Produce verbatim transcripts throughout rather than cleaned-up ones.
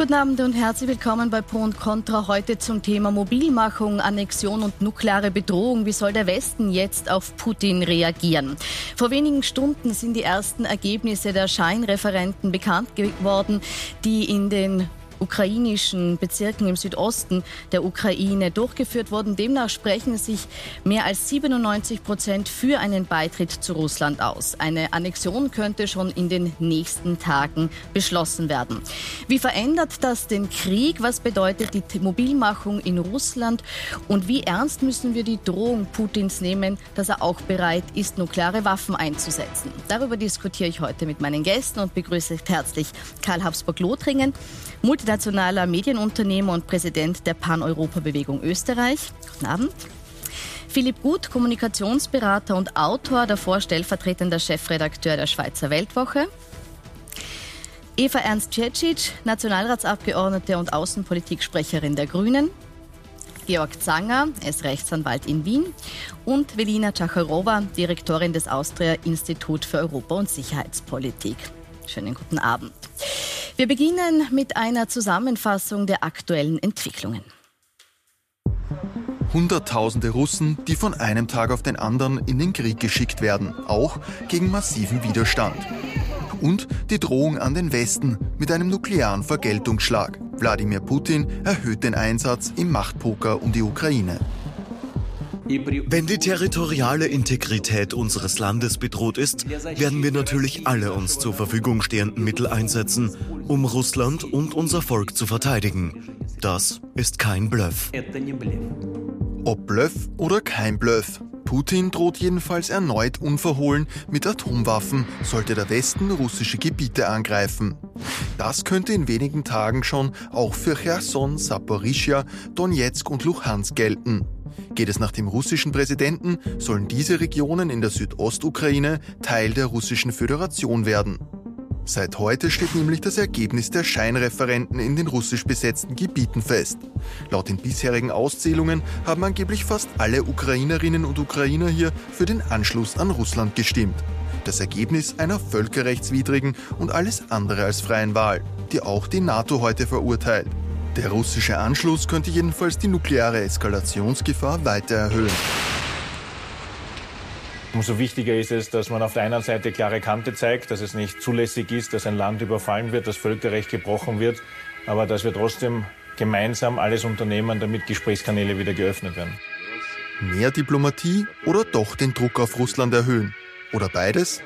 Guten Abend und herzlich willkommen bei Pro und Contra. Heute zum Thema Mobilmachung, Annexion und nukleare Bedrohung. Wie soll der Westen jetzt auf Putin reagieren? Vor wenigen Stunden sind die ersten Ergebnisse der Scheinreferenten bekannt geworden, die in den ukrainischen Bezirken im Südosten der Ukraine durchgeführt wurden. Demnach sprechen sich mehr als siebenundneunzig Prozent für einen Beitritt zu Russland aus. Eine Annexion könnte schon in den nächsten Tagen beschlossen werden. Wie verändert das den Krieg? Was bedeutet die Mobilmachung in Russland? Und wie ernst müssen wir die Drohung Putins nehmen, dass er auch bereit ist, nukleare Waffen einzusetzen? Darüber diskutiere ich heute mit meinen Gästen und begrüße herzlich Karl Habsburg-Lothringen, Multi Nationaler Medienunternehmer und Präsident der Pan-Europa-Bewegung Österreich. Guten Abend. Philipp Gut, Kommunikationsberater und Autor, davor stellvertretender Chefredakteur der Schweizer Weltwoche. Eva Ernst-Cecic, Nationalratsabgeordnete und Außenpolitiksprecherin der Grünen. Georg Zanger, er ist Rechtsanwalt in Wien. Und Velina Tschakarova, Direktorin des Austria Institut für Europa und Sicherheitspolitik. Schönen guten Abend. Wir beginnen mit einer Zusammenfassung der aktuellen Entwicklungen. Hunderttausende Russen, die von einem Tag auf den anderen in den Krieg geschickt werden, auch gegen massiven Widerstand. Und die Drohung an den Westen mit einem nuklearen Vergeltungsschlag. Wladimir Putin erhöht den Einsatz im Machtpoker um die Ukraine. Wenn die territoriale Integrität unseres Landes bedroht ist, werden wir natürlich alle uns zur Verfügung stehenden Mittel einsetzen, um Russland und unser Volk zu verteidigen. Das ist kein Bluff. Ob Bluff oder kein Bluff, Putin droht jedenfalls erneut unverhohlen mit Atomwaffen, sollte der Westen russische Gebiete angreifen. Das könnte in wenigen Tagen schon auch für Cherson, Saporischja, Donezk und Luhansk gelten. Geht es nach dem russischen Präsidenten, sollen diese Regionen in der Südostukraine Teil der russischen Föderation werden. Seit heute steht nämlich das Ergebnis der Scheinreferenden in den russisch besetzten Gebieten fest. Laut den bisherigen Auszählungen haben angeblich fast alle Ukrainerinnen und Ukrainer hier für den Anschluss an Russland gestimmt. Das Ergebnis einer völkerrechtswidrigen und alles andere als freien Wahl, die auch die NATO heute verurteilt. Der russische Anschluss könnte jedenfalls die nukleare Eskalationsgefahr weiter erhöhen. Umso wichtiger ist es, dass man auf der einen Seite klare Kante zeigt, dass es nicht zulässig ist, dass ein Land überfallen wird, dass Völkerrecht gebrochen wird, aber dass wir trotzdem gemeinsam alles unternehmen, damit Gesprächskanäle wieder geöffnet werden. Mehr Diplomatie oder doch den Druck auf Russland erhöhen? Oder beides?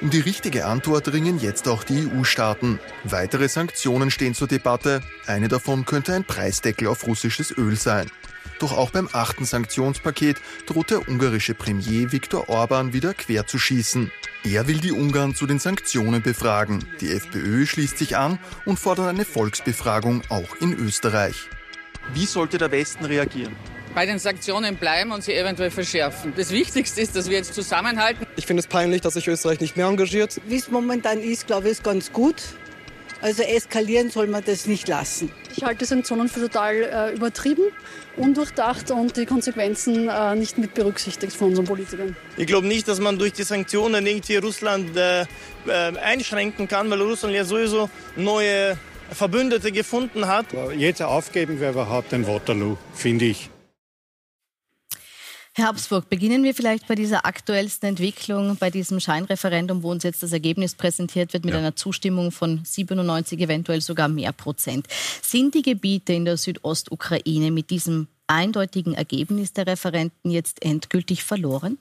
Um die richtige Antwort ringen jetzt auch die E U-Staaten. Weitere Sanktionen stehen zur Debatte. Eine davon könnte ein Preisdeckel auf russisches Öl sein. Doch auch beim achten Sanktionspaket droht der ungarische Premier Viktor Orbán wieder quer zu schießen. Er will die Ungarn zu den Sanktionen befragen. Die FPÖ schließt sich an und fordert eine Volksbefragung auch in Österreich. Wie sollte der Westen reagieren? Bei den Sanktionen bleiben und sie eventuell verschärfen. Das Wichtigste ist, dass wir jetzt zusammenhalten. Ich finde es peinlich, dass sich Österreich nicht mehr engagiert. Wie es momentan ist, glaube ich, ist ganz gut. Also eskalieren soll man das nicht lassen. Ich halte Sanktionen für total äh, übertrieben, undurchdacht und die Konsequenzen äh, nicht mit berücksichtigt von unseren Politikern. Ich glaube nicht, dass man durch die Sanktionen irgendwie Russland äh, äh, einschränken kann, weil Russland ja sowieso neue Verbündete gefunden hat. Jetzt aufgeben wir überhaupt den Waterloo, finde ich. Herr Habsburg, beginnen wir vielleicht bei dieser aktuellsten Entwicklung, bei diesem Scheinreferendum, wo uns jetzt das Ergebnis präsentiert wird mit ja. einer Zustimmung von siebenundneunzig, eventuell sogar mehr Prozent. Sind die Gebiete in der Südostukraine mit diesem eindeutigen Ergebnis der Referenten jetzt endgültig verloren?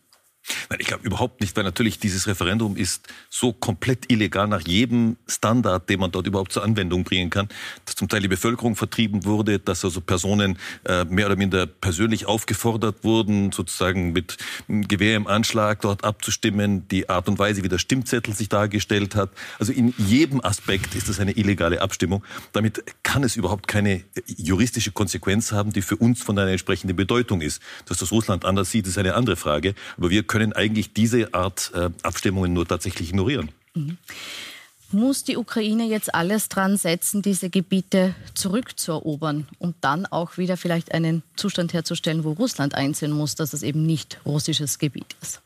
Nein, ich glaube überhaupt nicht, weil natürlich dieses Referendum ist so komplett illegal nach jedem Standard, den man dort überhaupt zur Anwendung bringen kann, dass zum Teil die Bevölkerung vertrieben wurde, dass also Personen äh, mehr oder minder persönlich aufgefordert wurden, sozusagen mit Gewehr im Anschlag dort abzustimmen, die Art und Weise, wie der Stimmzettel sich dargestellt hat. Also in jedem Aspekt ist das eine illegale Abstimmung. Damit kann es überhaupt keine juristische Konsequenz haben, die für uns von einer entsprechenden Bedeutung ist. Dass das Russland anders sieht, ist eine andere Frage. Aber wir können können eigentlich diese Art äh, Abstimmungen nur tatsächlich ignorieren. Mhm. Muss die Ukraine jetzt alles dran setzen, diese Gebiete zurückzuerobern und dann auch wieder vielleicht einen Zustand herzustellen, wo Russland einsehen muss, dass es eben nicht russisches Gebiet ist?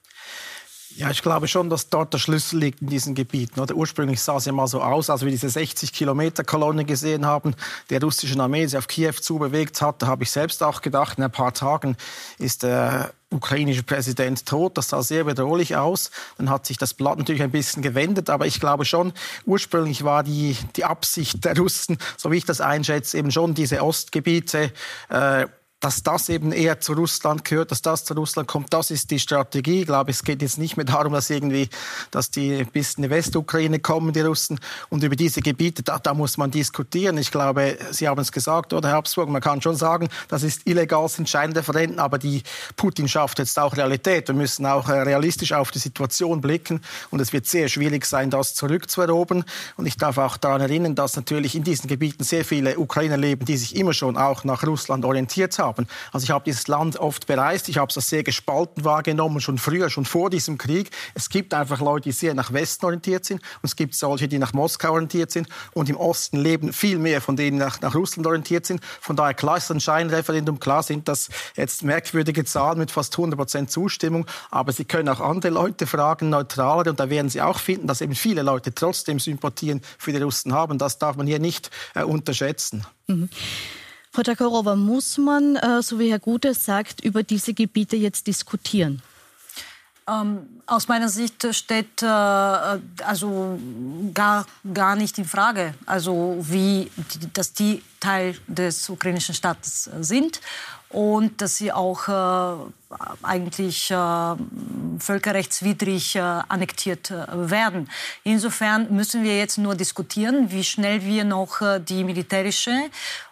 Ja, ich glaube schon, dass dort der Schlüssel liegt in diesen Gebieten. Oder? Ursprünglich sah es ja mal so aus, als wir diese sechzig Kilometer Kolonne gesehen haben, der russischen Armee, die sich auf Kiew zubewegt hat. Da habe ich selbst auch gedacht, in ein paar Tagen ist der ukrainische Präsident tot. Das sah sehr bedrohlich aus. Dann hat sich das Blatt natürlich ein bisschen gewendet. Aber ich glaube schon, ursprünglich war die, die Absicht der Russen, so wie ich das einschätze, eben schon diese Ostgebiete äh, dass das eben eher zu Russland gehört, dass das zu Russland kommt, das ist die Strategie. Ich glaube, es geht jetzt nicht mehr darum, dass irgendwie, dass die bis in die Westukraine kommen, die Russen. Und über diese Gebiete, da, da muss man diskutieren. Ich glaube, Sie haben es gesagt, oder Herr Habsburg, man kann schon sagen, das ist illegal, sind Scheinreferenten, aber die Putin schafft jetzt auch Realität. Wir müssen auch realistisch auf die Situation blicken. Und es wird sehr schwierig sein, das zurückzuerobern. Und ich darf auch daran erinnern, dass natürlich in diesen Gebieten sehr viele Ukrainer leben, die sich immer schon auch nach Russland orientiert haben. Also ich habe dieses Land oft bereist, ich habe es als sehr gespalten wahrgenommen, schon früher, schon vor diesem Krieg. Es gibt einfach Leute, die sehr nach Westen orientiert sind und es gibt solche, die nach Moskau orientiert sind und im Osten leben viel mehr von denen, die nach, nach Russland orientiert sind. Von daher klar ist ein Scheinreferendum, klar sind das jetzt merkwürdige Zahlen mit fast hundert Prozent Zustimmung, aber Sie können auch andere Leute fragen, neutralere, und da werden Sie auch finden, dass eben viele Leute trotzdem Sympathien für die Russen haben. Das darf man hier nicht äh, unterschätzen. Mhm. Frau Tschakarova, muss man, so wie Herr Gute sagt, über diese Gebiete jetzt diskutieren? Ähm, aus meiner Sicht steht äh, also gar, gar nicht in Frage, also wie, dass die Teil des ukrainischen Staates sind und dass sie auch äh, eigentlich äh, völkerrechtswidrig äh, annektiert äh, werden. Insofern müssen wir jetzt nur diskutieren, wie schnell wir noch äh, die militärische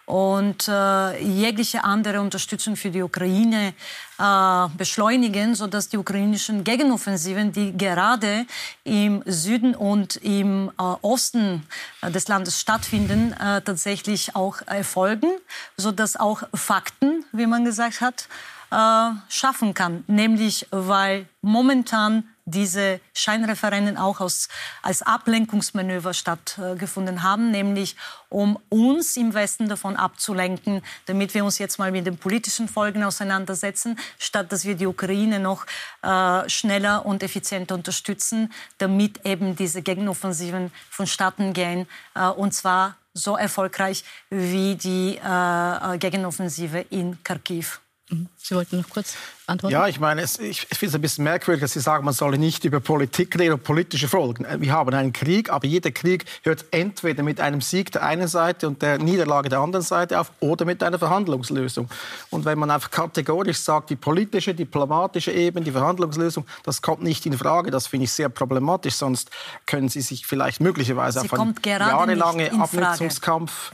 und äh, jegliche andere Unterstützung für die Ukraine äh, beschleunigen, sodass die ukrainischen Gegenoffensiven, die gerade im Süden und im äh, Osten des Landes stattfinden, äh, tatsächlich auch erfolgen, sodass auch Fakten, wie man gesagt hat, äh, schaffen kann. Nämlich, weil momentan diese Scheinreferenden auch aus, als Ablenkungsmanöver stattgefunden haben, nämlich um uns im Westen davon abzulenken, damit wir uns jetzt mal mit den politischen Folgen auseinandersetzen, statt dass wir die Ukraine noch äh, schneller und effizienter unterstützen, damit eben diese Gegenoffensiven vonstatten gehen, äh, und zwar so erfolgreich wie die äh, Gegenoffensive in Kharkiv. Sie wollten noch kurz antworten? Ja, ich meine, es, ich, ich finde es ein bisschen merkwürdig, dass Sie sagen, man solle nicht über Politik reden und politische Folgen. Wir haben einen Krieg, aber jeder Krieg hört entweder mit einem Sieg der einen Seite und der Niederlage der anderen Seite auf oder mit einer Verhandlungslösung. Und wenn man einfach kategorisch sagt, die politische, diplomatische Ebene, die Verhandlungslösung, das kommt nicht in Frage. Das finde ich sehr problematisch. Sonst können Sie sich vielleicht möglicherweise Sie auf einen jahrelangen Abnutzungskampf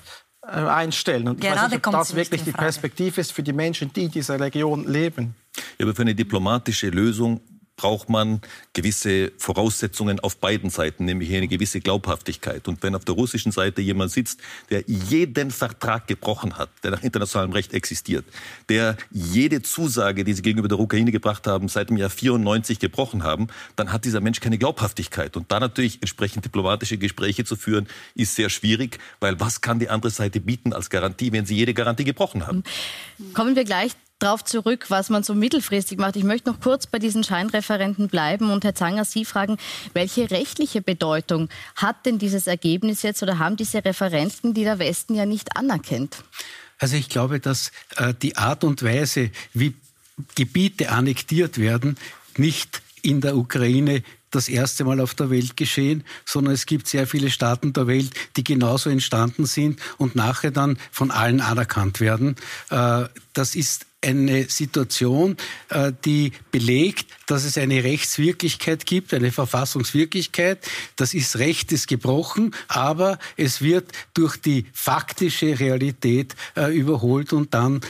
einstellen. Und ich weiß nicht, ob das wirklich die Perspektive ist für die Menschen, die in dieser Region leben. Ja, aber für eine diplomatische Lösung braucht man gewisse Voraussetzungen auf beiden Seiten, nämlich eine gewisse Glaubhaftigkeit. Und wenn auf der russischen Seite jemand sitzt, der jeden Vertrag gebrochen hat, der nach internationalem Recht existiert, der jede Zusage, die sie gegenüber der Ukraine gebracht haben, seit dem Jahr vierundneunzig gebrochen haben, dann hat dieser Mensch keine Glaubhaftigkeit. Und da natürlich entsprechend diplomatische Gespräche zu führen, ist sehr schwierig, weil was kann die andere Seite bieten als Garantie, wenn sie jede Garantie gebrochen haben? Kommen wir gleich darauf zurück, was man so mittelfristig macht. Ich möchte noch kurz bei diesen Scheinreferenten bleiben und Herr Zanger, Sie fragen, welche rechtliche Bedeutung hat denn dieses Ergebnis jetzt oder haben diese Referenten, die der Westen ja nicht anerkennt? Also ich glaube, dass äh, die Art und Weise, wie Gebiete annektiert werden, nicht in der Ukraine das erste Mal auf der Welt geschehen, sondern es gibt sehr viele Staaten der Welt, die genauso entstanden sind und nachher dann von allen anerkannt werden. Äh, das ist eine Situation, die belegt, dass es eine Rechtswirklichkeit gibt, eine Verfassungswirklichkeit. Das ist Recht ist gebrochen, aber es wird durch die faktische Realität überholt und dann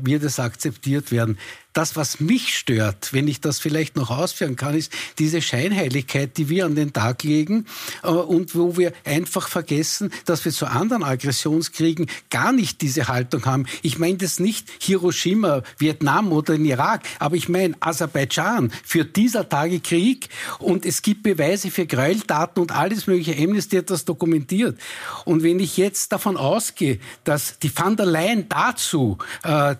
wird es akzeptiert werden. Das, was mich stört, wenn ich das vielleicht noch ausführen kann, ist diese Scheinheiligkeit, die wir an den Tag legen und wo wir einfach vergessen, dass wir zu anderen Aggressionskriegen gar nicht diese Haltung haben. Ich meine das nicht Hiroshima, Vietnam oder in Irak, aber ich meine Aserbaidschan, für dieser Tage Krieg und es gibt Beweise für Gräueltaten und alles mögliche. Amnesty hat das dokumentiert. Und wenn ich jetzt davon ausgehe, dass die van der Leyen dazu äh,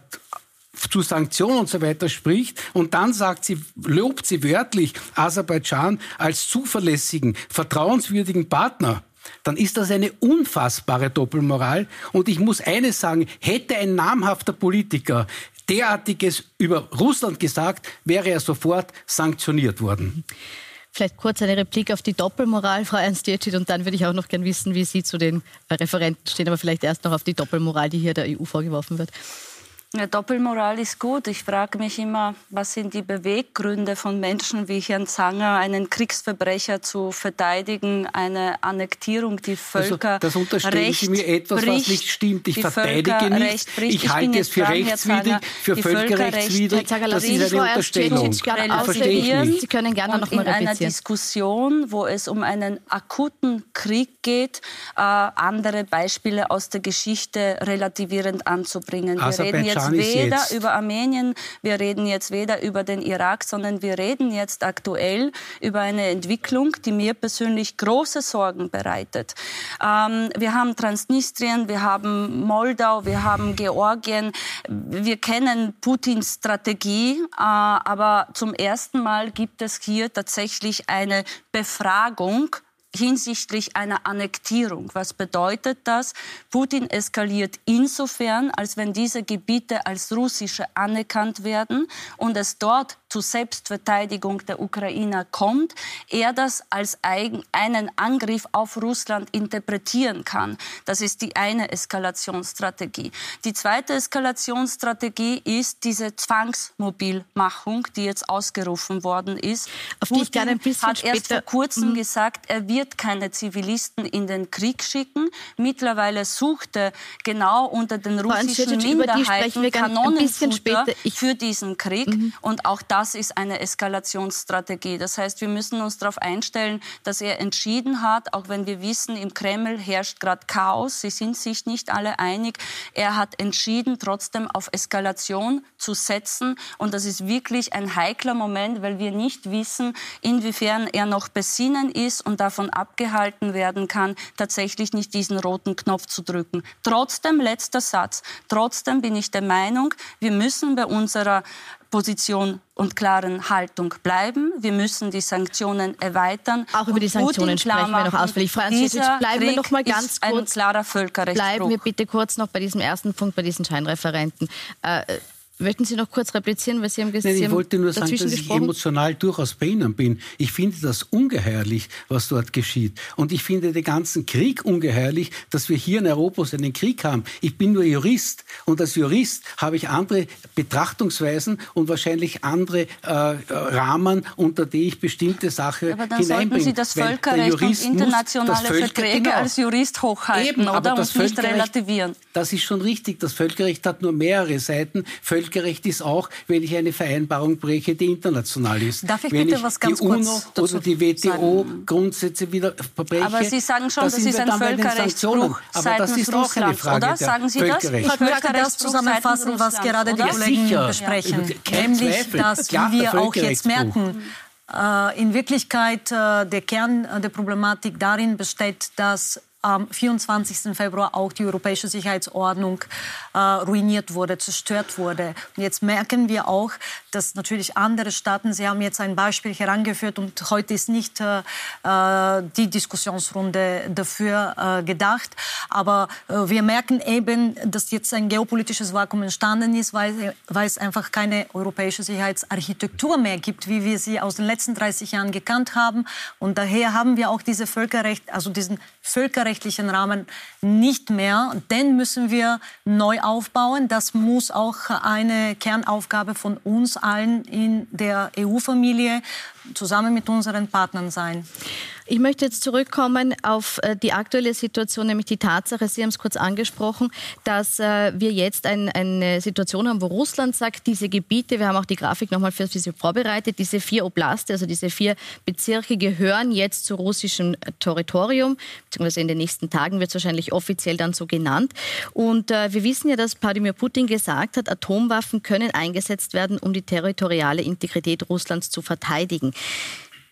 zu Sanktionen und so weiter spricht. Und dann sagt sie, lobt sie wörtlich Aserbaidschan als zuverlässigen, vertrauenswürdigen Partner. Dann ist das eine unfassbare Doppelmoral. Und ich muss eines sagen, hätte ein namhafter Politiker derartiges über Russland gesagt, wäre er sofort sanktioniert worden. Vielleicht kurz eine Replik auf die Doppelmoral, Frau Ernst-Cecic, und dann würde ich auch noch gern wissen, wie Sie zu den Referenten stehen, aber vielleicht erst noch auf die Doppelmoral, die hier der E U vorgeworfen wird. Ja, Doppelmoral ist gut. Ich frage mich immer, was sind die Beweggründe von Menschen wie Herrn Zanger, einen Kriegsverbrecher zu verteidigen, eine Annektierung, die Völker. Also, das unterstellen Sie mir etwas, bricht, was nicht stimmt. Ich verteidige nicht. Ich, ich halte es für rechtswidrig, für völkerrechtswidrig. Das ist eine Unterstellung. Sie können gerne noch mal in einer Diskussion, wo es um einen akuten Krieg geht, äh, andere Beispiele aus der Geschichte relativierend anzubringen. Wir reden jetzt weder jetzt. über Armenien, wir reden jetzt weder über den Irak, sondern wir reden jetzt aktuell über eine Entwicklung, die mir persönlich große Sorgen bereitet. Ähm, wir haben Transnistrien, wir haben Moldau, wir haben Georgien. Wir kennen Putins Strategie, äh, aber zum ersten Mal gibt es hier tatsächlich eine Befragung hinsichtlich einer Annektierung. Was bedeutet das? Putin eskaliert insofern, als wenn diese Gebiete als russische anerkannt werden und es dort zur Selbstverteidigung der Ukrainer kommt, er das als eigen, einen Angriff auf Russland interpretieren kann. Das ist die eine Eskalationsstrategie. Die zweite Eskalationsstrategie ist diese Zwangsmobilmachung, die jetzt ausgerufen worden ist. Auf Putin die ich gerne ein bisschen hat erst später... vor kurzem mhm. gesagt, er wird keine Zivilisten in den Krieg schicken. Mittlerweile sucht er genau unter den russischen Minderheiten Kanonenfutter ich... für diesen Krieg. Mhm. Und auch das Das ist eine Eskalationsstrategie. Das heißt, wir müssen uns darauf einstellen, dass er entschieden hat, auch wenn wir wissen, im Kreml herrscht gerade Chaos, sie sind sich nicht alle einig, er hat entschieden, trotzdem auf Eskalation zu setzen. Und das ist wirklich ein heikler Moment, weil wir nicht wissen, inwiefern er noch besinnen ist und davon abgehalten werden kann, tatsächlich nicht diesen roten Knopf zu drücken. Trotzdem, letzter Satz, trotzdem bin ich der Meinung, wir müssen bei unserer Position und klaren Haltung bleiben. Wir müssen die Sanktionen erweitern. Auch über die Sanktionen sprechen wir noch ausführlich. Frau Ernst-Cecic, bleiben wir noch mal ganz kurz. Ein klarer Völkerrechtsbruch. Bleiben wir bitte kurz noch bei diesem ersten Punkt, bei diesen Scheinreferenten. Äh, Möchten Sie noch kurz replizieren, weil Sie haben gesagt, ich wollte nur sagen, dass ich emotional durchaus bei Ihnen bin. Ich finde das ungeheuerlich, was dort geschieht. Und ich finde den ganzen Krieg ungeheuerlich, dass wir hier in Europa so einen Krieg haben. Ich bin nur Jurist und als Jurist habe ich andere Betrachtungsweisen und wahrscheinlich andere äh, Rahmen, unter die ich bestimmte Sachen hineinbringe. Aber dann sollten Sie das Völkerrecht und internationale Verträge genau, als Jurist hochhalten, eben, oder? Aber das und nicht relativieren. Das ist schon richtig. Das Völkerrecht hat nur mehrere Seiten. Völkerrecht ist auch, wenn ich eine Vereinbarung breche, die international ist. Darf ich wenn bitte ich was ganz kurz dazu die U N O oder die W T O-Grundsätze wieder verbreche. Aber Sie sagen schon, das ist ein Völkerrechtsbruch seitens Russlands, oder? Sagen Sie das? Ich möchte das zusammenfassen, was gerade die Kollegen ja, besprechen. Ja. Nämlich, dass ja, wir auch jetzt merken, äh, in Wirklichkeit äh, der Kern der Problematik darin besteht, dass am vierundzwanzigsten Februar auch die europäische Sicherheitsordnung äh, ruiniert wurde, zerstört wurde. Und jetzt merken wir auch, dass natürlich andere Staaten, Sie haben jetzt ein Beispiel herangeführt und heute ist nicht äh, die Diskussionsrunde dafür äh, gedacht, aber äh, wir merken eben, dass jetzt ein geopolitisches Vakuum entstanden ist, weil, weil es einfach keine europäische Sicherheitsarchitektur mehr gibt, wie wir sie aus den letzten dreißig Jahren gekannt haben. Und daher haben wir auch diese Völkerrecht, also diesen Völkerrecht Rahmen nicht mehr. Den müssen wir neu aufbauen. Das muss auch eine Kernaufgabe von uns allen in der E U-Familie zusammen mit unseren Partnern sein. Ich möchte jetzt zurückkommen auf die aktuelle Situation, nämlich die Tatsache, Sie haben es kurz angesprochen, dass wir jetzt ein, eine Situation haben, wo Russland sagt, diese Gebiete, wir haben auch die Grafik nochmal für Sie vorbereitet, diese vier Oblaste, also diese vier Bezirke gehören jetzt zu russischem Territorium, beziehungsweise in den nächsten Tagen wird es wahrscheinlich offiziell dann so genannt. Und äh, wir wissen ja, dass Wladimir Putin gesagt hat, Atomwaffen können eingesetzt werden, um die territoriale Integrität Russlands zu verteidigen.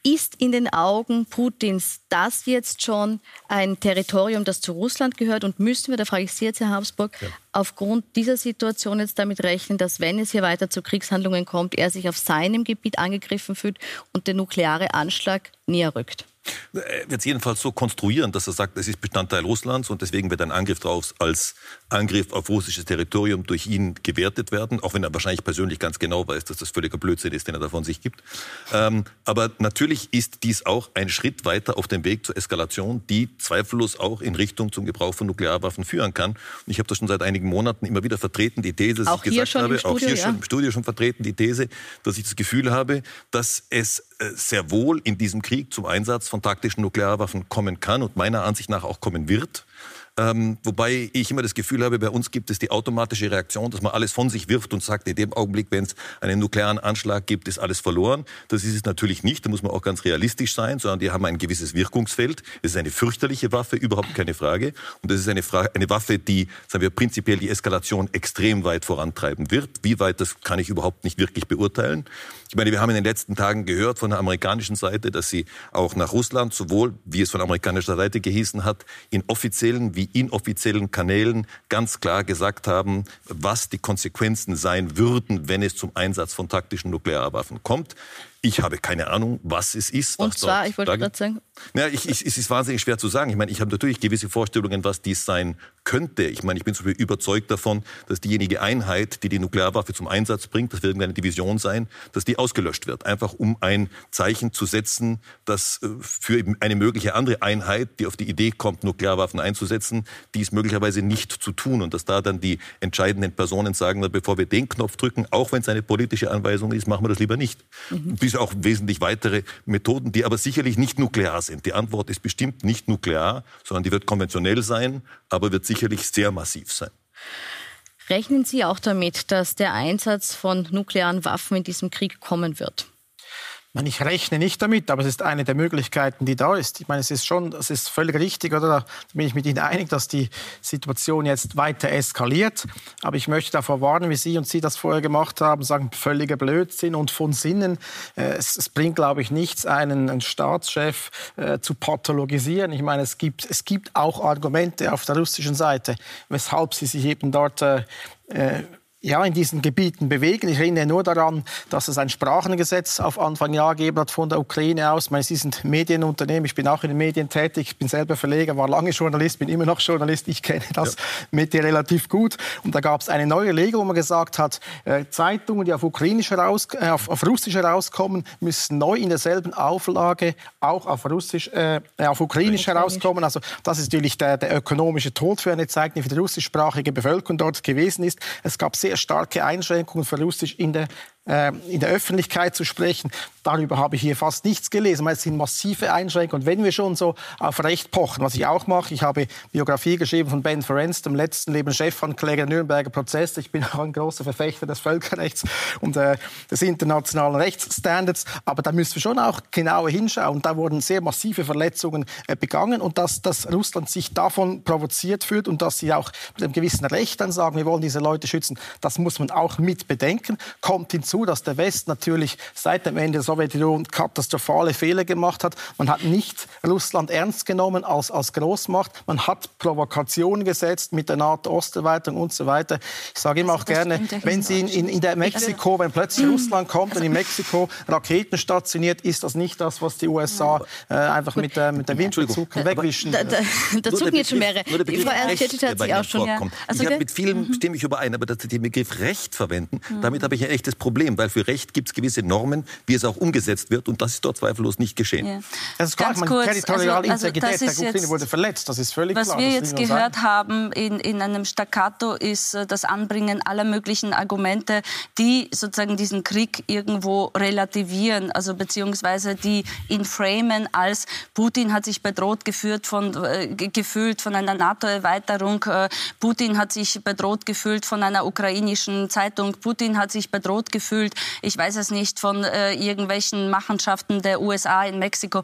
Ist in den Augen Putins das jetzt schon ein Territorium, das zu Russland gehört? Und müssen wir, da frage ich Sie jetzt, Herr Habsburg, ja. aufgrund dieser Situation jetzt damit rechnen, dass, wenn es hier weiter zu Kriegshandlungen kommt, er sich auf seinem Gebiet angegriffen fühlt und der nukleare Anschlag näher rückt? Er wird es jedenfalls so konstruieren, dass er sagt, es ist Bestandteil Russlands und deswegen wird ein Angriff darauf als Angriff auf russisches Territorium durch ihn gewertet werden, auch wenn er wahrscheinlich persönlich ganz genau weiß, dass das völliger Blödsinn ist, den er davon sich gibt. Ähm, aber natürlich ist dies auch ein Schritt weiter auf dem Weg zur Eskalation, die zweifellos auch in Richtung zum Gebrauch von Nuklearwaffen führen kann. Und ich habe das schon seit einigen Monaten immer wieder vertreten, die These, dass auch ich gesagt habe, Studio, auch hier ja. schon im Studio schon vertreten, die These, dass ich das Gefühl habe, dass es sehr wohl in diesem Krieg zum Einsatz von taktischen Nuklearwaffen kommen kann und meiner Ansicht nach auch kommen wird. Ähm, wobei ich immer das Gefühl habe, bei uns gibt es die automatische Reaktion, dass man alles von sich wirft und sagt, in dem Augenblick, wenn es einen nuklearen Anschlag gibt, ist alles verloren. Das ist es natürlich nicht, da muss man auch ganz realistisch sein, sondern die haben ein gewisses Wirkungsfeld. Es ist eine fürchterliche Waffe, überhaupt keine Frage. Und es ist eine, Fra- eine Waffe, die, sagen wir, prinzipiell die Eskalation extrem weit vorantreiben wird. Wie weit, das kann ich überhaupt nicht wirklich beurteilen. Ich meine, wir haben in den letzten Tagen gehört von der amerikanischen Seite, dass sie auch nach Russland, sowohl, wie es von amerikanischer Seite geheißen hat, in offiziellen wie die inoffiziellen Kanälen ganz klar gesagt haben, was die Konsequenzen sein würden, wenn es zum Einsatz von taktischen Nuklearwaffen kommt. Ich habe keine Ahnung, was es ist. Und zwar, ich wollte gerade sagen... Ja, ich, ich, es ist wahnsinnig schwer zu sagen. Ich meine, ich habe natürlich gewisse Vorstellungen, was dies sein könnte. Ich meine, ich bin zum Beispiel überzeugt davon, dass diejenige Einheit, die die Nuklearwaffe zum Einsatz bringt, das wird irgendeine Division sein, dass die ausgelöscht wird. Einfach um ein Zeichen zu setzen, dass für eine mögliche andere Einheit, die auf die Idee kommt, Nuklearwaffen einzusetzen, dies möglicherweise nicht zu tun. Und dass da dann die entscheidenden Personen sagen, bevor wir den Knopf drücken, auch wenn es eine politische Anweisung ist, machen wir das lieber nicht. Mhm. Auch wesentlich weitere Methoden, die aber sicherlich nicht nuklear sind. Die Antwort ist bestimmt nicht nuklear, sondern die wird konventionell sein, aber wird sicherlich sehr massiv sein. Rechnen Sie auch damit, dass der Einsatz von nuklearen Waffen in diesem Krieg kommen wird? Nein, ich rechne nicht damit, aber es ist eine der Möglichkeiten, die da ist. Ich meine, es ist schon, es ist völlig richtig, oder? Da bin ich mit Ihnen einig, dass die Situation jetzt weiter eskaliert. Aber ich möchte davor warnen, wie Sie und Sie das vorher gemacht haben, sagen, völliger Blödsinn und von Sinnen. Es, es bringt, glaube ich, nichts, einen, einen Staatschef äh, zu pathologisieren. Ich meine, es gibt, es gibt auch Argumente auf der russischen Seite, weshalb sie sich eben dort äh, ja, in diesen Gebieten bewegen. Ich erinnere nur daran, dass es ein Sprachengesetz auf Anfang Jahr gegeben hat von der Ukraine aus. Ich meine, Sie sind Medienunternehmen, ich bin auch in den Medien tätig, ich bin selber Verleger, war lange Journalist, bin immer noch Journalist, ich kenne das ja. mit dir relativ gut. Und da gab es eine neue Regel, wo man gesagt hat, Zeitungen, die auf Ukrainisch heraus, äh, auf, auf Russisch herauskommen, müssen neu in derselben Auflage auch auf Russisch, äh, auf Ukrainisch ja, herauskommen. Also das ist natürlich der, der ökonomische Tod für eine Zeit, die für die russischsprachige Bevölkerung dort gewesen ist. Es gab sehr starke Einschränkungen für Russisch in der, äh, in der Öffentlichkeit zu sprechen. Darüber habe ich hier fast nichts gelesen. Es sind massive Einschränkungen. Und wenn wir schon so auf Recht pochen, was ich auch mache, ich habe Biografie geschrieben von Ben Ferencz, dem letzten lebenden Chefankläger der Nürnberger Prozesse. Ich bin auch ein großer Verfechter des Völkerrechts und äh, des internationalen Rechtsstandards. Aber da müssen wir schon auch genauer hinschauen. Da wurden sehr massive Verletzungen äh, begangen. Und dass, dass Russland sich davon provoziert fühlt und dass sie auch mit einem gewissen Recht dann sagen, wir wollen diese Leute schützen, das muss man auch mit bedenken. Kommt hinzu, dass der Westen natürlich seit dem Ende des Sowjetunion katastrophale Fehler gemacht hat. Man hat nicht Russland ernst genommen als, als Großmacht. Man hat Provokationen gesetzt mit der NATO-Osterweiterung und so weiter. Ich sage immer also auch gerne, wenn Sie in, in, in der Mexiko, wenn plötzlich mhm. Russland kommt also und in Mexiko Raketen stationiert, ist das nicht das, was die U S A äh, einfach mit, äh, mit der Windzug wegwischen. Da, da, da zucken Begriff, jetzt schon mehrere. Frau Ernst-Cecic hat sich auch schon. Ja. Also ich habe mit vielen mhm. stimme ich überein, aber dass Sie den Begriff Recht verwenden, mhm. damit habe ich ein echtes Problem, weil für Recht gibt es gewisse Normen, wie es auch umgesetzt wird und das ist dort zweifellos nicht geschehen. Ja. Das ist klar, meine territoriale Integrität der Ukraine wurde verletzt, das ist völlig klar. Was wir jetzt gehört haben in, in einem Staccato ist das Anbringen aller möglichen Argumente, die sozusagen diesen Krieg irgendwo relativieren, also beziehungsweise die ihn framen als Putin hat sich bedroht geführt von, äh, gefühlt von einer NATO-Erweiterung, äh, Putin hat sich bedroht gefühlt von einer ukrainischen Zeitung, Putin hat sich bedroht gefühlt, ich weiß es nicht, von äh, irgendwelchen Machenschaften der U S A in Mexiko.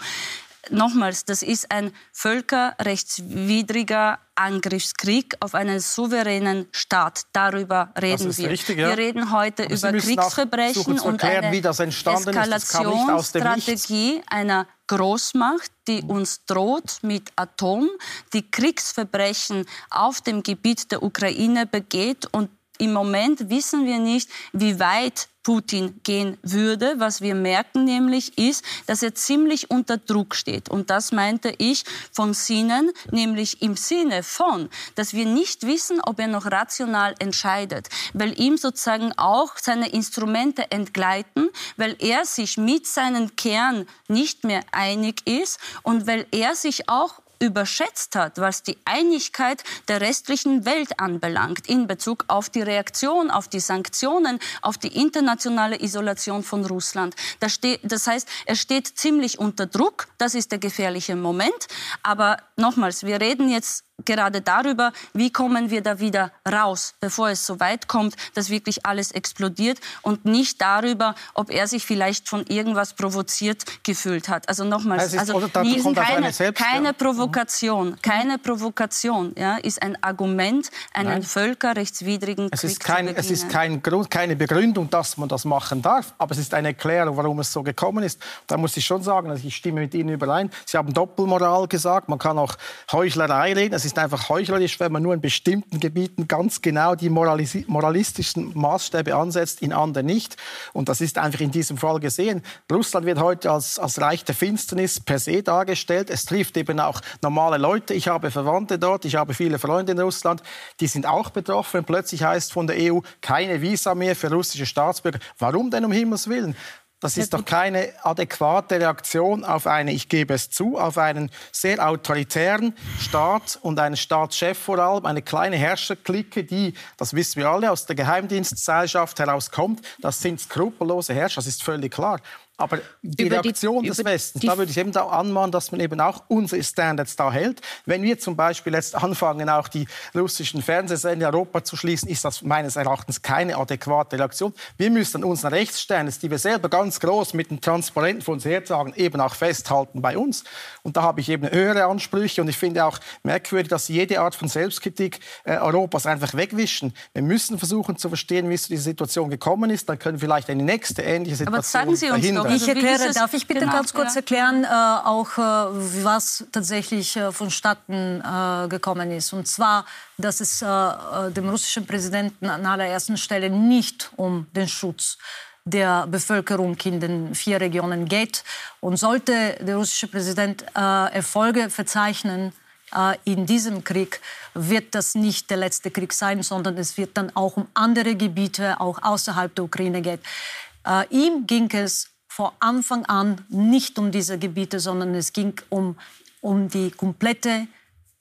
nochmals, das ist ein völkerrechtswidriger Angriffskrieg auf einen souveränen Staat. Darüber reden das ist wir. Richtig, ja. Wir reden heute Aber über Kriegsverbrechen und erklären, eine Eskalationsstrategie einer Großmacht, die uns droht mit Atom, die Kriegsverbrechen auf dem Gebiet der Ukraine begeht. Und im Moment wissen wir nicht, wie weit Putin gehen würde. Was wir merken nämlich ist, dass er ziemlich unter Druck steht. Und das meinte ich von Sinnen, nämlich im Sinne von, dass wir nicht wissen, ob er noch rational entscheidet, weil ihm sozusagen auch seine Instrumente entgleiten, weil er sich mit seinen Kern nicht mehr einig ist und weil er sich auch überschätzt hat, was die Einigkeit der restlichen Welt anbelangt in Bezug auf die Reaktion, auf die Sanktionen, auf die internationale Isolation von Russland. Das, steht, das heißt, er steht ziemlich unter Druck. Das ist der gefährliche Moment. Aber nochmals, wir reden jetzt gerade darüber, wie kommen wir da wieder raus, bevor es so weit kommt, dass wirklich alles explodiert, und nicht darüber, ob er sich vielleicht von irgendwas provoziert gefühlt hat. Also nochmals, also keine, keine Provokation, keine Provokation ja, ist ein Argument, einen Nein. völkerrechtswidrigen es Krieg ist kein, zu beginnen. Es ist kein Grund, keine Begründung, dass man das machen darf, aber es ist eine Erklärung, warum es so gekommen ist. Da muss ich schon sagen, also ich stimme mit Ihnen überein. Sie haben Doppelmoral gesagt, man kann auch Heuchlerei reden. Es ist einfach heuchlerisch, wenn man nur in bestimmten Gebieten ganz genau die moralis- moralistischen Maßstäbe ansetzt, in anderen nicht. Und das ist einfach in diesem Fall gesehen. Russland wird heute als, als Reich der Finsternis per se dargestellt. Es trifft eben auch normale Leute. Ich habe Verwandte dort, ich habe viele Freunde in Russland, die sind auch betroffen. Plötzlich heißt von der E U keine Visa mehr für russische Staatsbürger. Warum denn um Himmels Willen? Das ist doch keine adäquate Reaktion auf eine, ich gebe es zu, auf einen sehr autoritären Staat und einen Staatschef vor allem, eine kleine Herrscherklique, die, das wissen wir alle, aus der Geheimdienstgesellschaft herauskommt. Das sind skrupellose Herrscher, das ist völlig klar. Aber die über Reaktion die, des Westens, da würde ich eben da anmahnen, dass man eben auch unsere Standards da hält. Wenn wir zum Beispiel jetzt anfangen, auch die russischen Fernsehsender in Europa zu schließen, ist das meines Erachtens keine adäquate Reaktion. Wir müssen unseren Rechtsstandards, die wir selber ganz groß mit den Transparenten von uns hertragen, eben auch festhalten bei uns. Und da habe ich eben höhere Ansprüche. Und ich finde auch merkwürdig, dass sie jede Art von Selbstkritik äh, Europas einfach wegwischen. Wir müssen versuchen zu verstehen, wie es zu dieser Situation gekommen ist. Dann können vielleicht eine nächste ähnliche Situation verhindern. Ich erkläre, darf ich bitte ganz kurz erklären, äh, auch äh, was tatsächlich äh, vonstatten äh, gekommen ist. Und zwar, dass es äh, dem russischen Präsidenten an allererster Stelle nicht um den Schutz der Bevölkerung in den vier Regionen geht. Und sollte der russische Präsident äh, Erfolge verzeichnen, in diesem Krieg, wird das nicht der letzte Krieg sein, sondern es wird dann auch um andere Gebiete, auch außerhalb der Ukraine gehen. Äh, ihm ging es vor Anfang an nicht um diese Gebiete, sondern es ging um, um die komplette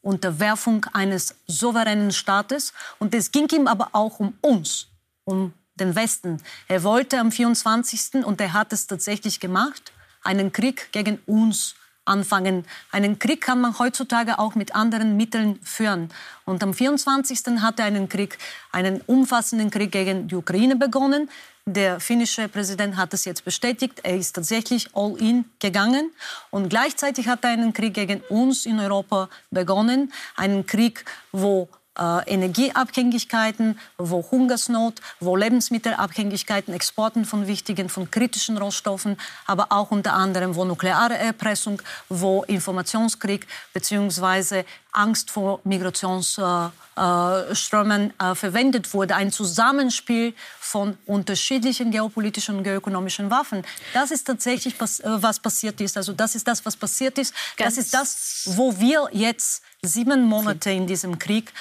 Unterwerfung eines souveränen Staates. Und es ging ihm aber auch um uns, um den Westen. Er wollte am vierundzwanzigsten und er hat es tatsächlich gemacht, einen Krieg gegen uns anfangen. Einen Krieg kann man heutzutage auch mit anderen Mitteln führen. Und am vierundzwanzigsten hat er einen Krieg, einen umfassenden Krieg gegen die Ukraine begonnen. Der finnische Präsident hat es jetzt bestätigt. Er ist tatsächlich all in gegangen. Und gleichzeitig hat er einen Krieg gegen uns in Europa begonnen. Einen Krieg, wo Äh, Energieabhängigkeiten, wo Hungersnot, wo Lebensmittelabhängigkeiten, Exporten von wichtigen, von kritischen Rohstoffen, aber auch unter anderem wo nukleare Erpressung, wo Informationskrieg bzw. Angst vor Migrationsströmen äh, äh, äh, verwendet wurde. Ein Zusammenspiel von unterschiedlichen geopolitischen und geoökonomischen Waffen. Das ist tatsächlich, was, äh, was passiert ist. Also das ist das, was passiert ist. Ganz das ist das, wo wir jetzt sieben Monate in diesem Krieg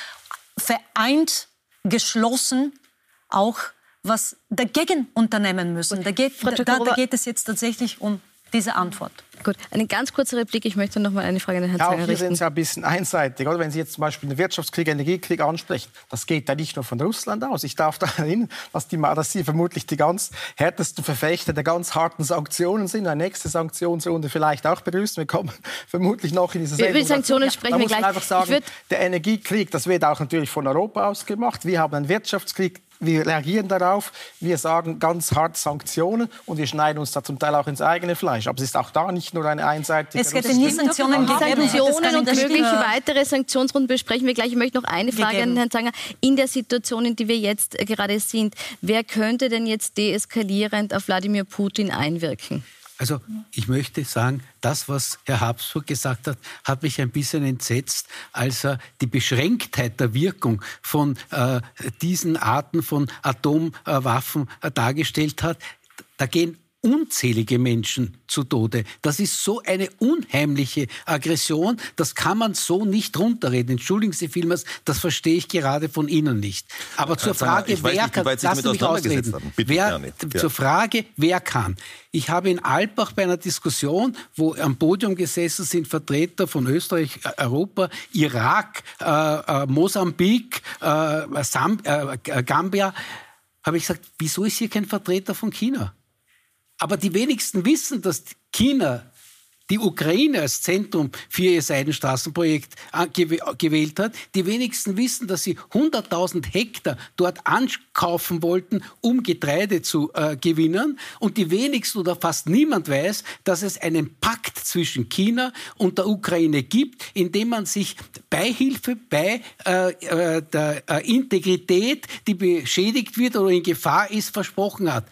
vereint, geschlossen, auch was dagegen unternehmen müssen. Da geht, da, da geht es jetzt tatsächlich um diese Antwort. Gut, eine ganz kurze Replik. Ich möchte noch mal eine Frage an den Herrn Zanger richten. Ja, hier sind Sie ein bisschen einseitig, oder? Wenn Sie jetzt zum Beispiel den Wirtschaftskrieg, Energiekrieg ansprechen, das geht ja nicht nur von Russland aus. Ich darf daran erinnern, dass, die, dass Sie vermutlich die ganz härtesten Verfechter der ganz harten Sanktionen sind. Eine nächste Sanktionsrunde vielleicht auch begrüßen. Wir kommen vermutlich noch in diese Sendung. Über die Sanktionen sprechen ja, wir gleich. Da muss man einfach sagen, der Energiekrieg, das wird auch natürlich von Europa aus gemacht. Wir haben einen Wirtschaftskrieg wir reagieren darauf, wir sagen ganz hart Sanktionen und wir schneiden uns da zum Teil auch ins eigene Fleisch. Aber es ist auch da nicht nur eine einseitige... Es gibt nie Sanktionen gegeben. Sanktionen und mögliche weitere Sanktionsrunden besprechen wir gleich. Ich möchte noch eine Frage an Herrn Zanger. In der Situation, in der wir jetzt gerade sind, wer könnte denn jetzt deeskalierend auf Wladimir Putin einwirken? Also ich möchte sagen, das, was Herr Habsburg gesagt hat, hat mich ein bisschen entsetzt, als er die Beschränktheit der Wirkung von äh, diesen Arten von Atomwaffen äh, dargestellt hat. Da gehen unzählige Menschen zu Tode. Das ist so eine unheimliche Aggression, das kann man so nicht runterreden. Entschuldigen Sie vielmals, das verstehe ich gerade von Ihnen nicht. Aber zur Frage, wer kann, ich habe in Alpbach bei einer Diskussion, wo am Podium gesessen sind Vertreter von Österreich, Europa, Irak, äh, äh, Mosambik, äh, Sam, äh, Gambia, habe ich gesagt, wieso ist hier kein Vertreter von China? Aber die wenigsten wissen, dass China die Ukraine als Zentrum für ihr Seidenstraßenprojekt gewählt hat. Die wenigsten wissen, dass sie hunderttausend Hektar dort ankaufen wollten, um Getreide zu äh, gewinnen. Und die wenigsten oder fast niemand weiß, dass es einen Pakt zwischen China und der Ukraine gibt, in dem man sich Beihilfe bei äh, der Integrität, die beschädigt wird oder in Gefahr ist, versprochen hat.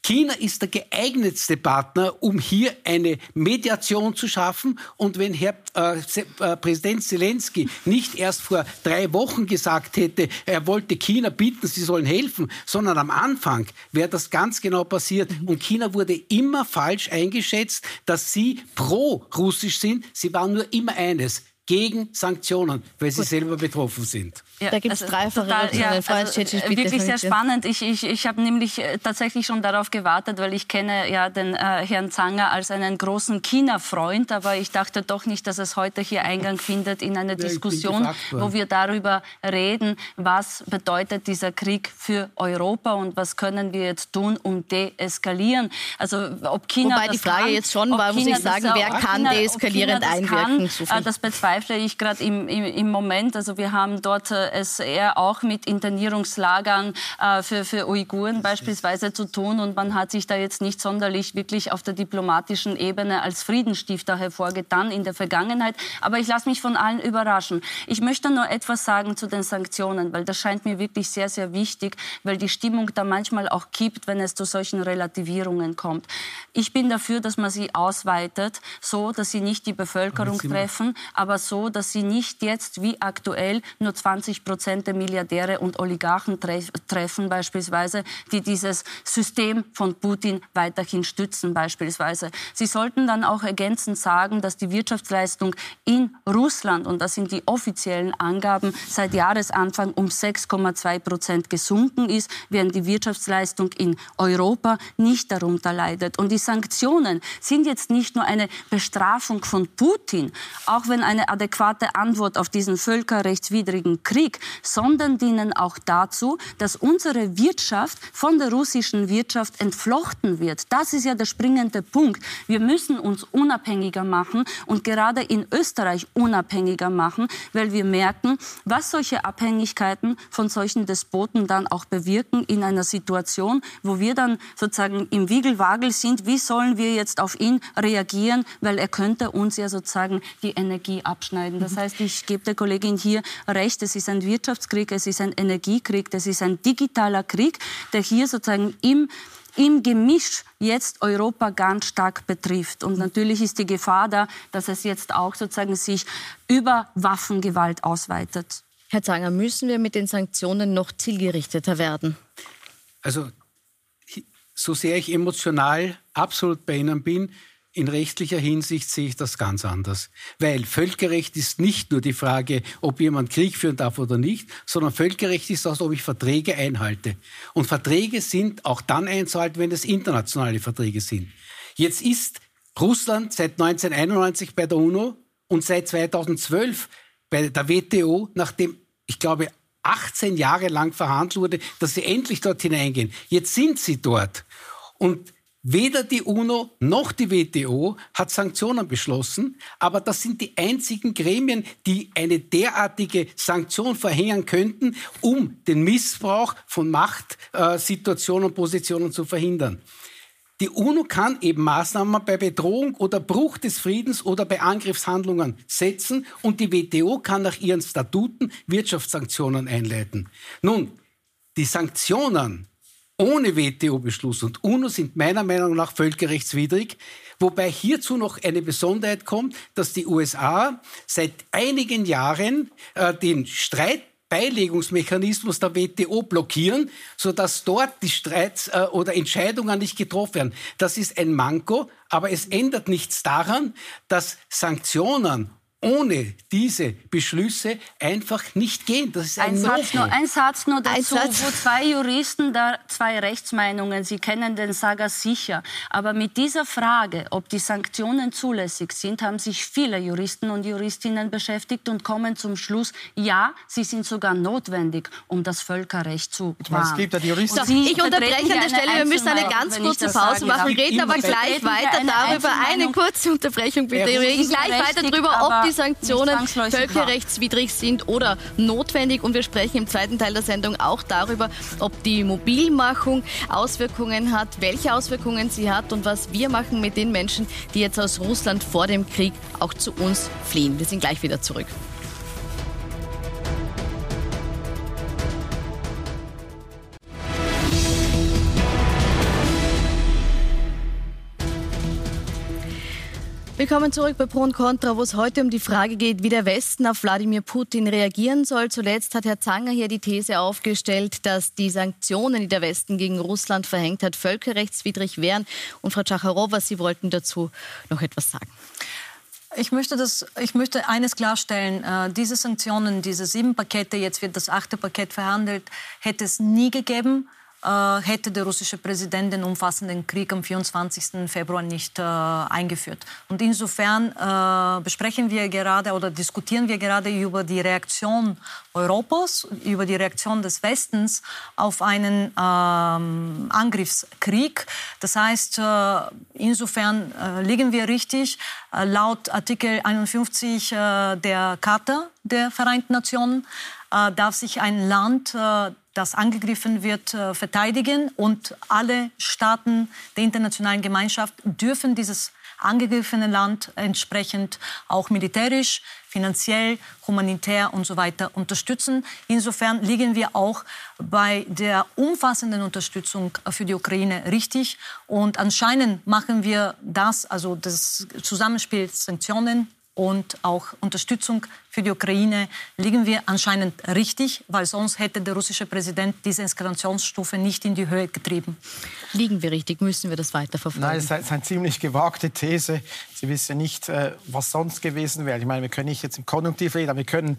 China ist der geeignetste Partner, um hier eine Mediation zu schaffen. Und wenn Herr äh, Se- äh, Präsident Zelensky nicht erst vor drei Wochen gesagt hätte, er wollte China bitten, sie sollen helfen, sondern am Anfang wäre das ganz genau passiert. Und China wurde immer falsch eingeschätzt, dass sie pro-russisch sind. Sie waren nur immer eines: gegen Sanktionen, weil sie Gut. selber betroffen sind. Ja, da gibt es also drei Verräter. Ja, also wirklich sehr spannend. Ich, ich, ich habe nämlich tatsächlich schon darauf gewartet, weil ich kenne ja den äh, Herrn Zanger als einen großen China-Freund, aber ich dachte doch nicht, dass es heute hier Eingang findet in eine ja, Diskussion, wo wir darüber reden, was bedeutet dieser Krieg für Europa und was können wir jetzt tun, um deeskalieren. Also ob China Wobei das die Frage kann, jetzt schon war, muss ich sagen, wer kann China, deeskalierend das einwirken? Kann, das bezweifle ich gerade im, im, im Moment. Also wir haben dort äh, es eher auch mit Internierungslagern äh, für, für Uiguren beispielsweise zu tun und man hat sich da jetzt nicht sonderlich wirklich auf der diplomatischen Ebene als Friedensstifter hervorgetan in der Vergangenheit. Aber ich lasse mich von allen überraschen. Ich möchte nur etwas sagen zu den Sanktionen, weil das scheint mir wirklich sehr, sehr wichtig, weil die Stimmung da manchmal auch kippt, wenn es zu solchen Relativierungen kommt. Ich bin dafür, dass man sie ausweitet, so dass sie nicht die Bevölkerung treffen, aber so so, dass sie nicht jetzt wie aktuell nur zwanzig Prozent der Milliardäre und Oligarchen tref- treffen, beispielsweise, die dieses System von Putin weiterhin stützen, beispielsweise. Sie sollten dann auch ergänzend sagen, dass die Wirtschaftsleistung in Russland, und das sind die offiziellen Angaben, seit Jahresanfang um sechs Komma zwei Prozent gesunken ist, während die Wirtschaftsleistung in Europa nicht darunter leidet. Und die Sanktionen sind jetzt nicht nur eine Bestrafung von Putin, auch wenn eine adäquate Antwort auf diesen völkerrechtswidrigen Krieg, sondern dienen auch dazu, dass unsere Wirtschaft von der russischen Wirtschaft entflochten wird. Das ist ja der springende Punkt. Wir müssen uns unabhängiger machen und gerade in Österreich unabhängiger machen, weil wir merken, was solche Abhängigkeiten von solchen Despoten dann auch bewirken in einer Situation, wo wir dann sozusagen im Wiegelwagel sind. Wie sollen wir jetzt auf ihn reagieren, weil er könnte uns ja sozusagen die Energie abschneiden. Das heißt, ich gebe der Kollegin hier recht, es ist ein Wirtschaftskrieg, es ist ein Energiekrieg, das ist ein digitaler Krieg, der hier sozusagen im, im Gemisch jetzt Europa ganz stark betrifft. Und natürlich ist die Gefahr da, dass es jetzt auch sozusagen sich über Waffengewalt ausweitet. Herr Zanger, müssen wir mit den Sanktionen noch zielgerichteter werden? Also, so sehr ich emotional absolut bei Ihnen bin, in rechtlicher Hinsicht sehe ich das ganz anders. Weil Völkerrecht ist nicht nur die Frage, ob jemand Krieg führen darf oder nicht, sondern Völkerrecht ist auch, ob ich Verträge einhalte. Und Verträge sind auch dann einzuhalten, wenn es internationale Verträge sind. Jetzt ist Russland seit neunzehnhunderteinundneunzig bei der UNO und seit zweitausendzwölf bei der W T O, nachdem, ich glaube, achtzehn Jahre lang verhandelt wurde, dass sie endlich dort hineingehen. Jetzt sind sie dort. Und Weder die UNO noch die W T O hat Sanktionen beschlossen, aber das sind die einzigen Gremien, die eine derartige Sanktion verhängen könnten, um den Missbrauch von Machtsituationen und Positionen zu verhindern. Die UNO kann eben Maßnahmen bei Bedrohung oder Bruch des Friedens oder bei Angriffshandlungen setzen und die W T O kann nach ihren Statuten Wirtschaftssanktionen einleiten. Nun, die Sanktionen ohne W T O-Beschluss und UNO sind meiner Meinung nach völkerrechtswidrig, wobei hierzu noch eine Besonderheit kommt, dass die U S A seit einigen Jahren äh, den Streit Beilegungsmechanismus der W T O blockieren, sodass dort die Streits äh, oder Entscheidungen nicht getroffen werden. Das ist ein Manko, aber es ändert nichts daran, dass Sanktionen ohne diese Beschlüsse einfach nicht gehen. Das ist ein, ein, Satz, nur, ein Satz nur dazu, ein Satz. Wo zwei Juristen, da zwei Rechtsmeinungen, Sie kennen den Saga sicher, aber mit dieser Frage, ob die Sanktionen zulässig sind, haben sich viele Juristen und Juristinnen beschäftigt und kommen zum Schluss, ja, sie sind sogar notwendig, um das Völkerrecht zu wahren. Es gibt ja die Juristen. So, ich unterbreche an der Stelle, wir müssen eine ganz kurze Pause sage, machen, reden aber gleich weiter eine darüber. Eine kurze Unterbrechung bitte. Wir reden gleich weiter darüber, ob die die Sanktionen völkerrechtswidrig sind oder notwendig. Und wir sprechen im zweiten Teil der Sendung auch darüber, ob die Mobilmachung Auswirkungen hat, welche Auswirkungen sie hat und was wir machen mit den Menschen, die jetzt aus Russland vor dem Krieg auch zu uns fliehen. Wir sind gleich wieder zurück. Willkommen zurück bei Pro und Contra, wo es heute um die Frage geht, wie der Westen auf Wladimir Putin reagieren soll. Zuletzt hat Herr Zanger hier die These aufgestellt, dass die Sanktionen, die der Westen gegen Russland verhängt hat, völkerrechtswidrig wären. Und Frau Tschakarova, Sie wollten dazu noch etwas sagen. Ich möchte, das, ich möchte eines klarstellen. Diese Sanktionen, diese sieben Pakete, jetzt wird das achte Paket verhandelt, hätte es nie gegeben, hätte der russische Präsident den umfassenden Krieg am vierundzwanzigsten Februar nicht äh, eingeführt. Und insofern äh, besprechen wir gerade oder diskutieren wir gerade über die Reaktion Europas, über die Reaktion des Westens auf einen ähm, Angriffskrieg. Das heißt, äh, insofern äh, liegen wir richtig. Äh, laut Artikel einundfünfzig äh, der Charta der Vereinten Nationen äh, darf sich ein Land äh, das angegriffen wird, verteidigen. Und alle Staaten der internationalen Gemeinschaft dürfen dieses angegriffene Land entsprechend auch militärisch, finanziell, humanitär und so weiter unterstützen. Insofern liegen wir auch bei der umfassenden Unterstützung für die Ukraine richtig. Und anscheinend machen wir das, also das Zusammenspiel Sanktionen und auch Unterstützung für die Ukraine, liegen wir anscheinend richtig, weil sonst hätte der russische Präsident diese Eskalationsstufe nicht in die Höhe getrieben. Liegen wir richtig? Müssen wir das weiterverfolgen? Nein, das ist eine ziemlich gewagte These. Sie wissen nicht, was sonst gewesen wäre. Ich meine, wir können nicht jetzt im Konjunktiv reden, aber wir können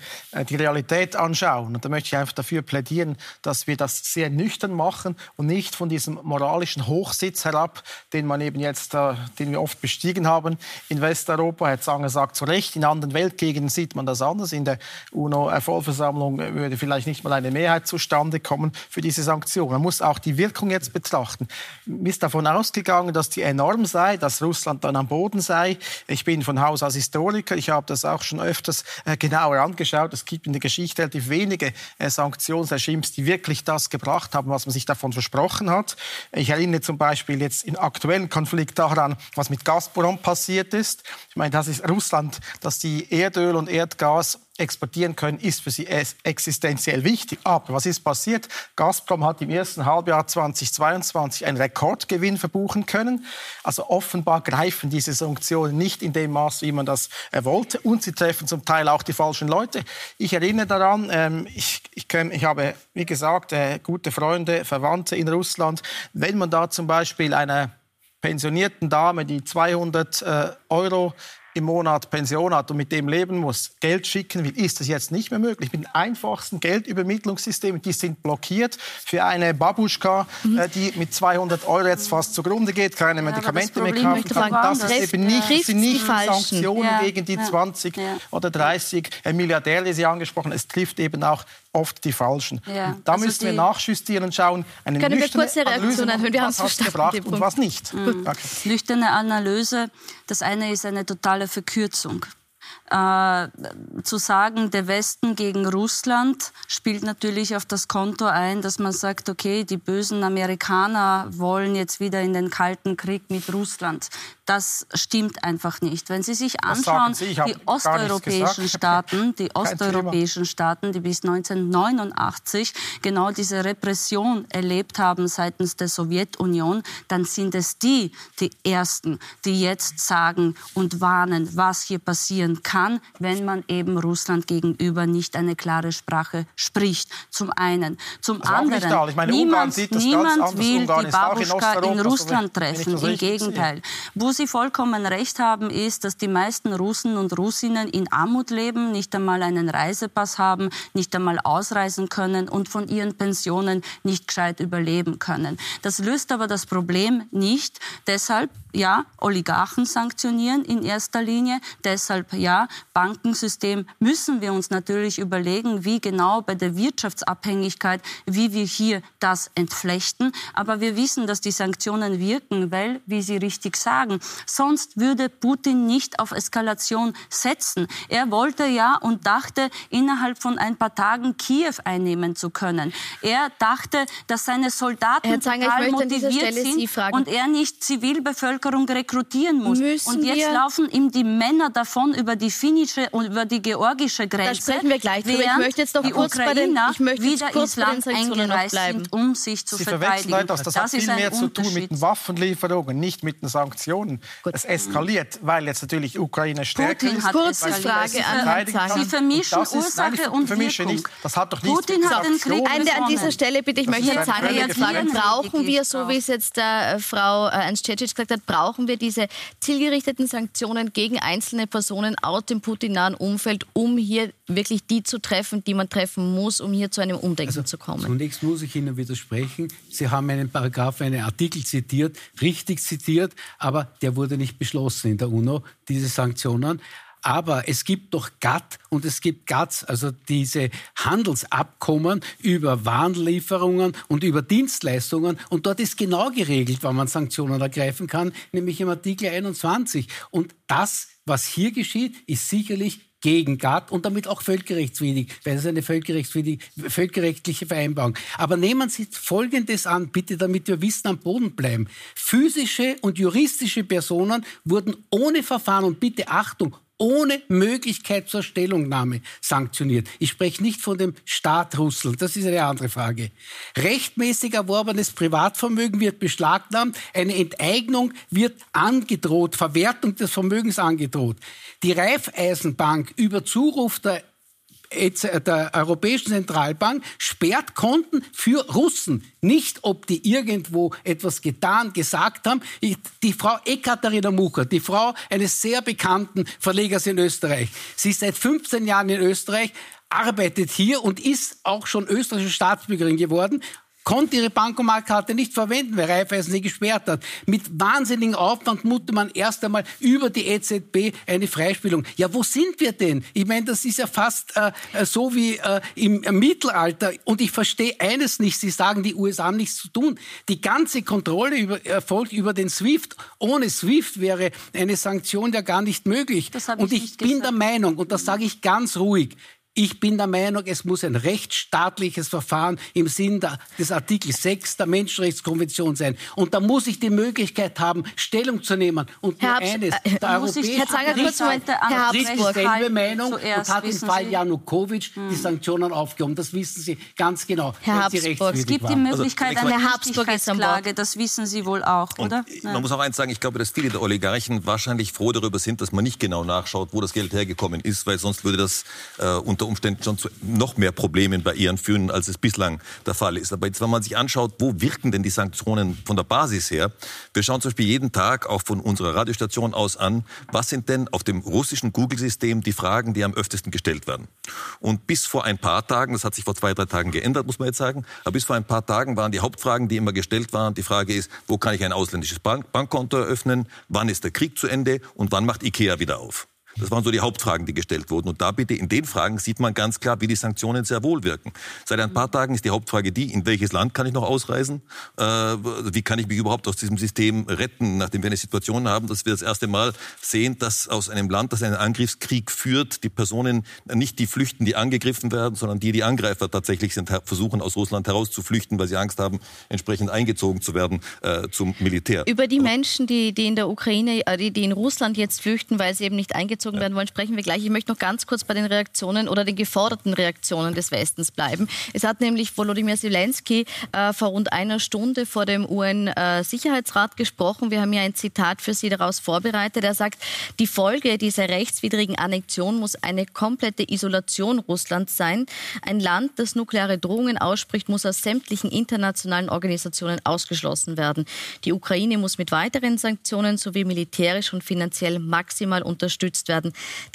die Realität anschauen. Und da möchte ich einfach dafür plädieren, dass wir das sehr nüchtern machen und nicht von diesem moralischen Hochsitz herab, den man eben jetzt, den wir oft bestiegen haben in Westeuropa. Herr Zanger sagt zu Recht, in anderen Weltkriegen sieht man das anders. In der UNO-Vollversammlung würde vielleicht nicht mal eine Mehrheit zustande kommen für diese Sanktionen. Man muss auch die Wirkung jetzt betrachten. Mir ist davon ausgegangen, dass die enorm sei, dass Russland dann am Boden sei. Ich bin von Haus aus Historiker, ich habe das auch schon öfters äh, genauer angeschaut. Es gibt in der Geschichte relativ wenige äh, Sanktionsregimes, die wirklich das gebracht haben, was man sich davon versprochen hat. Ich erinnere zum Beispiel jetzt im aktuellen Konflikt daran, was mit Gazprom passiert ist. Ich meine, das ist Russland, dass die Erdöl und Erdgas exportieren können, ist für sie existenziell wichtig. Aber was ist passiert? Gazprom hat im ersten Halbjahr zweitausendzweiundzwanzig einen Rekordgewinn verbuchen können. Also offenbar greifen diese Sanktionen nicht in dem Maß, wie man das wollte. Und sie treffen zum Teil auch die falschen Leute. Ich erinnere daran, ich, ich, ich habe, wie gesagt, gute Freunde, Verwandte in Russland. Wenn man da zum Beispiel einer pensionierten Dame, die zweihundert Euro im Monat Pension hat und mit dem leben muss, Geld schicken will, ist das jetzt nicht mehr möglich. Mit den einfachsten Geldübermittlungssystemen, die sind blockiert für eine Babuschka, mhm. äh, die mit zweihundert Euro jetzt fast zugrunde geht, keine Medikamente ja, mehr kaufen kann. Das, das ist eben nicht, ja. sind nicht die Sanktionen ja. gegen die ja. zwanzig ja. oder dreißig äh, Milliardäre, die Sie angesprochen haben. Es trifft eben auch oft die Falschen. Ja. Da also müssen wir nachjustieren und schauen, eine können nüchterne wir kurz Analyse, anhören? Wir was hat es gebracht und was nicht. Mhm. Okay. Nüchterne Analyse, das eine ist eine totale Verkürzung. Äh, zu sagen, der Westen gegen Russland spielt natürlich auf das Konto ein, dass man sagt, okay, die bösen Amerikaner wollen jetzt wieder in den Kalten Krieg mit Russland. Das stimmt einfach nicht. Wenn Sie sich anschauen, Sie? die osteuropäischen Staaten, die osteuropäischen Staaten, die bis neunzehnhundertneunundachtzig genau diese Repression erlebt haben seitens der Sowjetunion, dann sind es die, die Ersten, die jetzt sagen und warnen, was hier passieren kann, wenn man eben Russland gegenüber nicht eine klare Sprache spricht. Zum einen. Zum also anderen, ich meine, niemand, sieht das niemand ganz will Ungarn die Babuschka in, in Russland treffen. Im Gegenteil. Wo Sie vollkommen recht haben, ist, dass die meisten Russen und Russinnen in Armut leben, nicht einmal einen Reisepass haben, nicht einmal ausreisen können und von ihren Pensionen nicht gescheit überleben können. Das löst aber das Problem nicht. Deshalb, ja, Oligarchen sanktionieren in erster Linie. Deshalb, ja, Bankensystem müssen wir uns natürlich überlegen, wie genau bei der Wirtschaftsabhängigkeit, wie wir hier das entflechten. Aber wir wissen, dass die Sanktionen wirken, weil, wie Sie richtig sagen, sonst würde Putin nicht auf Eskalation setzen. Er wollte ja und dachte, innerhalb von ein paar Tagen Kiew einnehmen zu können. Er dachte, dass seine Soldaten total motiviert sind und er nicht Zivilbevölkerung rekrutieren muss. Müssen und jetzt laufen ihm die Männer davon über die finnische und über die georgische Grenze. Da sprechen wir gleich drüber. Ich möchte jetzt noch die kurz Ukrainer bei den, ich möchte jetzt wieder kurz ins Land eingereist sind, um sich zu Sie verteidigen. Leute, das, das hat viel mehr zu tun mit den Waffenlieferungen, nicht mit den Sanktionen. Gut. Es eskaliert, weil jetzt natürlich Ukraine stärker Putin ist. Kurze Frage an Herrn Sie vermischen ist, Ursache und vermische Wirkung. Nicht. Das hat doch nichts Putin mit hat den Krieg an dieser Stelle bitte, ich das möchte Zanger jetzt fragen, brauchen wir, so wie es jetzt äh, Frau äh, Ernst-Cecic gesagt hat, brauchen wir diese zielgerichteten Sanktionen gegen einzelne Personen aus dem putinahen Umfeld, um hier wirklich die zu treffen, die man treffen muss, um hier zu einem Umdenken also, zu kommen? Zunächst muss ich Ihnen widersprechen. Sie haben einen Paragraph, einen Artikel zitiert, richtig zitiert, aber der wurde nicht beschlossen in der UNO, diese Sanktionen. Aber es gibt doch GATT und es gibt GATS, also diese Handelsabkommen über Warenlieferungen und über Dienstleistungen. Und dort ist genau geregelt, wann man Sanktionen ergreifen kann, nämlich im Artikel einundzwanzig. Und das, was hier geschieht, ist sicherlich gegen GATT und damit auch völkerrechtswidrig, weil es eine völkerrechtliche Vereinbarung ist. Aber nehmen Sie Folgendes an, bitte, damit wir wissen, am Boden bleiben. Physische und juristische Personen wurden ohne Verfahren und bitte Achtung, ohne Möglichkeit zur Stellungnahme sanktioniert. Ich spreche nicht von dem Staat Russland, das ist eine andere Frage. Rechtmäßig erworbenes Privatvermögen wird beschlagnahmt, eine Enteignung wird angedroht, Verwertung des Vermögens angedroht. Die Raiffeisenbank über Zuruf der der Europäischen Zentralbank sperrt Konten für Russen. Nicht, ob die irgendwo etwas getan, gesagt haben. Die Frau Ekaterina Mucha, die Frau eines sehr bekannten Verlegers in Österreich, sie ist seit fünfzehn Jahren in Österreich, arbeitet hier und ist auch schon österreichische Staatsbürgerin geworden, konnte ihre Bankomatkarte nicht verwenden, weil Raiffeisen sie gesperrt hat. Mit wahnsinnigem Aufwand musste man erst einmal über die E Z B eine Freispielung. Ja, wo sind wir denn? Ich meine, das ist ja fast äh, so wie äh, im Mittelalter. Und ich verstehe eines nicht, Sie sagen, die U S A haben nichts zu tun. Die ganze Kontrolle über, erfolgt über den SWIFT. Ohne SWIFT wäre eine Sanktion ja gar nicht möglich. Das habe ich nicht gesagt. Und ich bin der Meinung, und das sage ich ganz ruhig, ich bin der Meinung, es muss ein rechtsstaatliches Verfahren im Sinn der, des Artikels sechs der Menschenrechtskonvention sein. Und da muss ich die Möglichkeit haben, Stellung zu nehmen. Und nur Herr eines, äh, der Europäische Gerichtshof ist dieselbe Meinung und hat im Fall Sie? Janukowitsch hm. die Sanktionen aufgehoben. Das wissen Sie ganz genau. Herr Habsburg, es gibt die Möglichkeit also, einer Habsburg-Klage, das wissen Sie wohl auch, und oder? Man ja. muss auch eins sagen, ich glaube, dass viele der Oligarchen wahrscheinlich froh darüber sind, dass man nicht genau nachschaut, wo das Geld hergekommen ist, weil sonst würde das äh, unter Umständen schon zu noch mehr Problemen bei Iran führen, als es bislang der Fall ist. Aber jetzt, wenn man sich anschaut, wo wirken denn die Sanktionen von der Basis her? Wir schauen zum Beispiel jeden Tag auch von unserer Radiostation aus an, was sind denn auf dem russischen Google-System die Fragen, die am öftesten gestellt werden. Und bis vor ein paar Tagen, das hat sich vor zwei, drei Tagen geändert, muss man jetzt sagen, aber bis vor ein paar Tagen waren die Hauptfragen, die immer gestellt waren, die Frage ist, wo kann ich ein ausländisches Bank- Bankkonto eröffnen, wann ist der Krieg zu Ende und wann macht IKEA wieder auf? Das waren so die Hauptfragen, die gestellt wurden. Und da bitte in den Fragen sieht man ganz klar, wie die Sanktionen sehr wohl wirken. Seit ein paar Tagen ist die Hauptfrage die, in welches Land kann ich noch ausreisen? Äh, wie kann ich mich überhaupt aus diesem System retten, nachdem wir eine Situation haben, dass wir das erste Mal sehen, dass aus einem Land, das einen Angriffskrieg führt, die Personen, nicht die flüchten, die angegriffen werden, sondern die, die Angreifer tatsächlich sind, versuchen aus Russland herauszuflüchten, weil sie Angst haben, entsprechend eingezogen zu werden äh, zum Militär. Über die Menschen, die, die in der Ukraine, die, die in Russland jetzt flüchten, weil sie eben nicht eingezogen werden wollen, sprechen wir gleich. Ich möchte noch ganz kurz bei den Reaktionen oder den geforderten Reaktionen des Westens bleiben. Es hat nämlich Volodymyr Zelensky äh, vor rund einer Stunde vor dem U N-Sicherheitsrat gesprochen. Wir haben hier ein Zitat für Sie daraus vorbereitet. Er sagt, die Folge dieser rechtswidrigen Annexion muss eine komplette Isolation Russlands sein. Ein Land, das nukleare Drohungen ausspricht, muss aus sämtlichen internationalen Organisationen ausgeschlossen werden. Die Ukraine muss mit weiteren Sanktionen sowie militärisch und finanziell maximal unterstützt werden.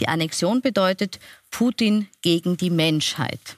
Die Annexion bedeutet Putin gegen die Menschheit.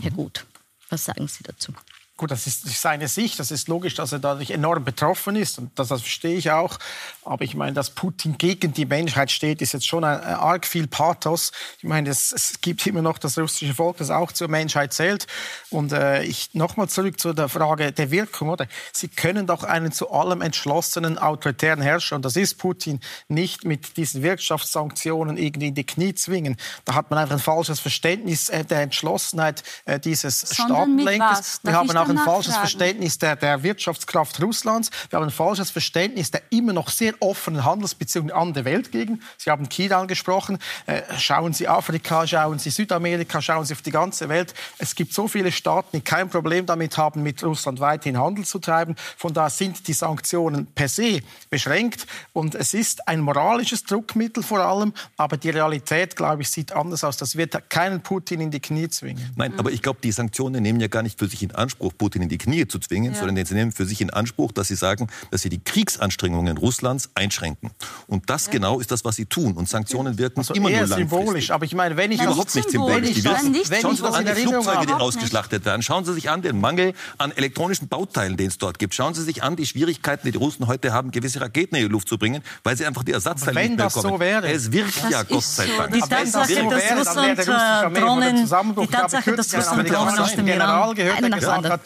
Herr Gut, was sagen Sie dazu? Gut, das ist seine Sicht. Das ist logisch, dass er dadurch enorm betroffen ist. Und das, das verstehe ich auch. Aber ich meine, dass Putin gegen die Menschheit steht, ist jetzt schon ein, ein arg viel Pathos. Ich meine, es, es gibt immer noch das russische Volk, das auch zur Menschheit zählt. Und äh, ich nochmal zurück zu der Frage der Wirkung, oder? Sie können doch einen zu allem entschlossenen, autoritären Herrscher, und das ist Putin, nicht mit diesen Wirtschaftssanktionen irgendwie in die Knie zwingen. Da hat man einfach ein falsches Verständnis äh, der Entschlossenheit äh, dieses Staatenlenkers. Wir haben auch ein falsches Verständnis der, der Wirtschaftskraft Russlands. Wir haben ein falsches Verständnis der immer noch sehr offenen Handelsbeziehungen an der Welt gegen. Sie haben China angesprochen. Äh, schauen Sie Afrika, schauen Sie Südamerika, schauen Sie auf die ganze Welt. Es gibt so viele Staaten, die kein Problem damit haben, mit Russland weiterhin Handel zu treiben. Von daher sind die Sanktionen per se beschränkt. Und es ist ein moralisches Druckmittel vor allem. Aber die Realität, glaube ich, sieht anders aus. Das wird keinen Putin in die Knie zwingen. Nein, aber ich glaube, die Sanktionen nehmen ja gar nicht für sich in Anspruch, Putin in die Knie zu zwingen, ja. sondern sie nehmen für sich in Anspruch, dass sie sagen, dass sie die Kriegsanstrengungen Russlands einschränken. Und das ja. genau ist das, was sie tun. Und Sanktionen wirken also immer nur langfristig. Symbolisch, aber ich meine, wenn ich Nein, überhaupt nicht symbolisch, die wirken. Schauen Sie doch an die Flugzeuge, die ausgeschlachtet werden. Schauen Sie sich an den Mangel an elektronischen Bauteilen, den es dort gibt. Schauen Sie sich an die Schwierigkeiten, die die Russen heute haben, gewisse Raketen in die Luft zu bringen, weil sie einfach die Ersatzteile nicht bekommen. Wenn das so wäre. Es wirkt das ja Gott sei Dank. Die Tatsache, so dass Russland Drohnen, die Tatsache, dass Russland Drohnen aus dem Iran gesagt hat,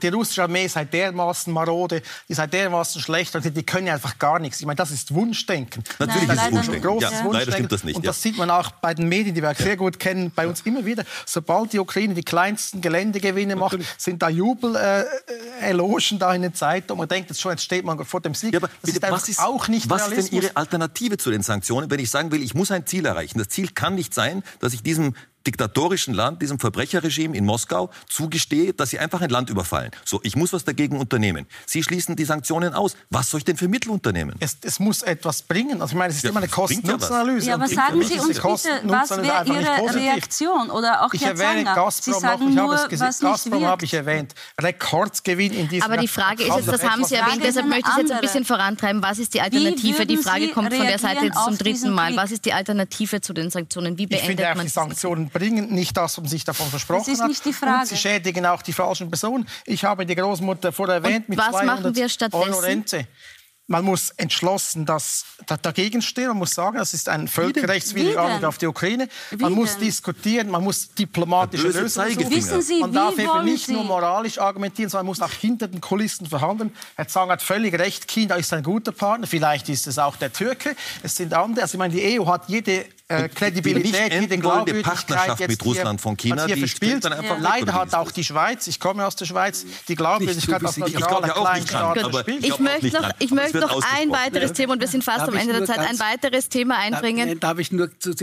die russische Armee sei dermaßen marode, die sei dermaßen schlecht, und die können einfach gar nichts. Ich meine, das ist Wunschdenken. Natürlich Nein, ist es Wunschdenken. Großes ja, Wunschdenken. Stimmt das nicht. Und das ja. sieht man auch bei den Medien, die wir sehr ja. gut kennen, bei uns ja. immer wieder. Sobald die Ukraine die kleinsten Geländegewinne macht, sind da Jubel-Elogen äh, da in den Zeitungen. Man denkt, jetzt schon, jetzt steht man vor dem Sieg. Ja, aber das bitte, ist was ist, auch nicht was ist denn Ihre Alternative zu den Sanktionen, wenn ich sagen will, ich muss ein Ziel erreichen? Das Ziel kann nicht sein, dass ich diesem diktatorischen Land, diesem Verbrecherregime in Moskau zugestehe, dass sie einfach ein Land überfallen. So, ich muss was dagegen unternehmen. Sie schließen die Sanktionen aus. Was soll ich denn für Mittel unternehmen? Es, es muss etwas bringen. Also ich meine, es ist ja, immer eine Kosten-Nutzen-Analyse. Ja, ja, aber sagen Sie uns bitte, was wäre Ihre Reaktion? Oder auch ich Herr erwähne Zanger. Gazprom, Sie sagen noch, ich habe es was Gazprom habe ich erwähnt. Rekordgewinn in diesem Jahr. Aber die Frage ist jetzt, das haben Sie erwähnt, deshalb möchte ich jetzt ein bisschen vorantreiben. Was ist die Alternative? Die Frage kommt von der Seite jetzt zum dritten Mal. Was ist die Alternative zu den Sanktionen? Wie beendet man die Sanktionen? Bringen nicht das, was man sich davon versprochen hat. Und sie schädigen auch die falschen Personen. Ich habe die Großmutter vorher erwähnt mit zweihundert Euro Rente. Man muss entschlossen das dagegen stehen. Man muss sagen, das ist ein völkerrechtswidriger Angriff auf die Ukraine. Man muss diskutieren, man muss diplomatische Lösungen suchen. Man darf eben nicht nur moralisch argumentieren, sondern man muss auch hinter den Kulissen verhandeln. Herr Zanger hat völlig recht, China ist ein guter Partner. Vielleicht ist es auch der Türke. Es sind andere. Also ich meine, die E U hat jede Äh, Kredibilität, die den Glaubwürdigkeit Partnerschaft jetzt mit Russland von China, die verspielt. Dann einfach ja. Leider hat auch die Schweiz, ich komme aus der Schweiz, die Glaubwürdigkeit aus neutraler Kleinstaat verspielt. Ich möchte noch, ich möchte noch ein weiteres ja. Thema, und wir sind fast darf am Ende der Zeit, ganz, ein weiteres Thema einbringen. Nein, darf ich nur zu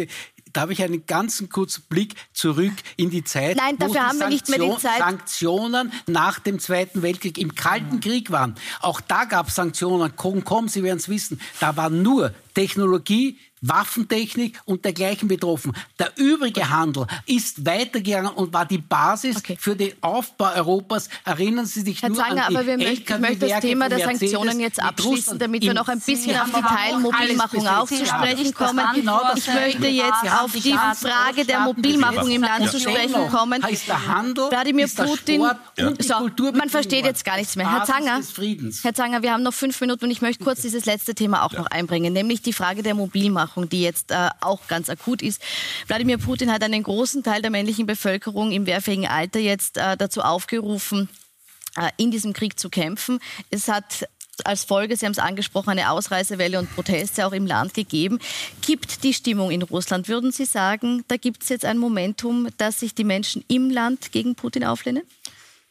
darf ich einen ganz kurzen Blick zurück in die Zeit, Nein, dafür wo die haben wir nicht mehr die Zeit. Sanktionen nach dem Zweiten Weltkrieg im Kalten Krieg waren. Auch da gab es Sanktionen. Komm, komm, Sie werden es wissen. Da war nur Technologie, Waffentechnik und dergleichen betroffen. Der übrige Handel ist weitergegangen und war die Basis okay. für den Aufbau Europas. Erinnern Sie sich Herr nur Zanger, an die aber wir möchten, Ich möchte das Thema der Mercedes Sanktionen jetzt abschließen, damit wir noch ein bisschen Sie auf die Teilmobilmachung auch zu sprechen kommen. Genau ich möchte jetzt ja, auf die Frage der Mobilmachung im Land ja. zu sprechen kommen. Heißt der Handel, Wladimir ist der Putin, Sport ja. und die so, Kultur man versteht jetzt gar nichts mehr. Herr Zanger, Herr Zanger, wir haben noch fünf Minuten und ich möchte kurz dieses letzte Thema auch ja. noch einbringen, nämlich die Frage der Mobilmachung, die jetzt äh, auch ganz akut ist. Wladimir Putin hat einen großen Teil der männlichen Bevölkerung im wehrfähigen Alter jetzt äh, dazu aufgerufen, äh, in diesem Krieg zu kämpfen. Es hat als Folge, Sie haben es angesprochen, eine Ausreisewelle und Proteste auch im Land gegeben. Gibt die Stimmung in Russland, würden Sie sagen, da gibt es jetzt ein Momentum, dass sich die Menschen im Land gegen Putin auflehnen?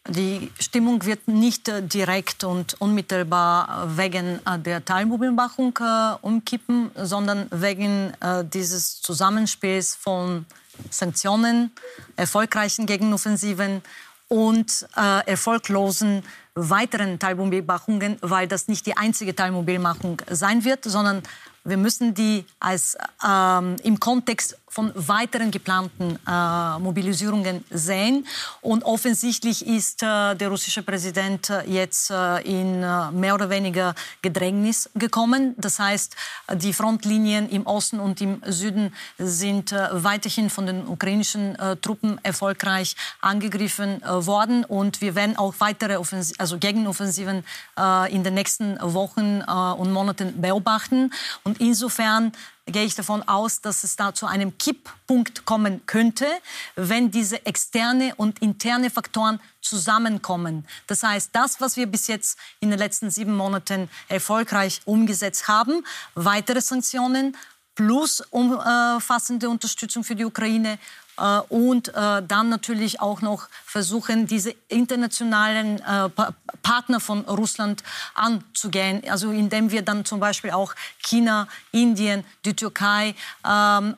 Die Stimmung wird nicht direkt und unmittelbar wegen der Teilmobilmachung umkippen, sondern wegen dieses Zusammenspiels von Sanktionen, erfolgreichen Gegenoffensiven und erfolglosen weiteren Teilmobilmachungen, weil das nicht die einzige Teilmobilmachung sein wird, sondern wir müssen die als, ähm, im Kontext von weiteren geplanten äh, Mobilisierungen sehen. Und offensichtlich ist äh, der russische Präsident jetzt äh, in äh, mehr oder weniger Gedrängnis gekommen. Das heißt, die Frontlinien im Osten und im Süden sind äh, weiterhin von den ukrainischen äh, Truppen erfolgreich angegriffen äh, worden. Und wir werden auch weitere Offens- also Gegenoffensiven äh, in den nächsten Wochen äh, und Monaten beobachten. Und insofern gehe ich davon aus, dass es da zu einem Kipppunkt kommen könnte, wenn diese externe und interne Faktoren zusammenkommen. Das heißt, das, was wir bis jetzt in den letzten sieben Monaten erfolgreich umgesetzt haben, weitere Sanktionen plus umfassende Unterstützung für die Ukraine und dann natürlich auch noch versuchen, diese internationalen Partner von Russland anzugehen. Also indem wir dann zum Beispiel auch China, Indien, die Türkei ähm,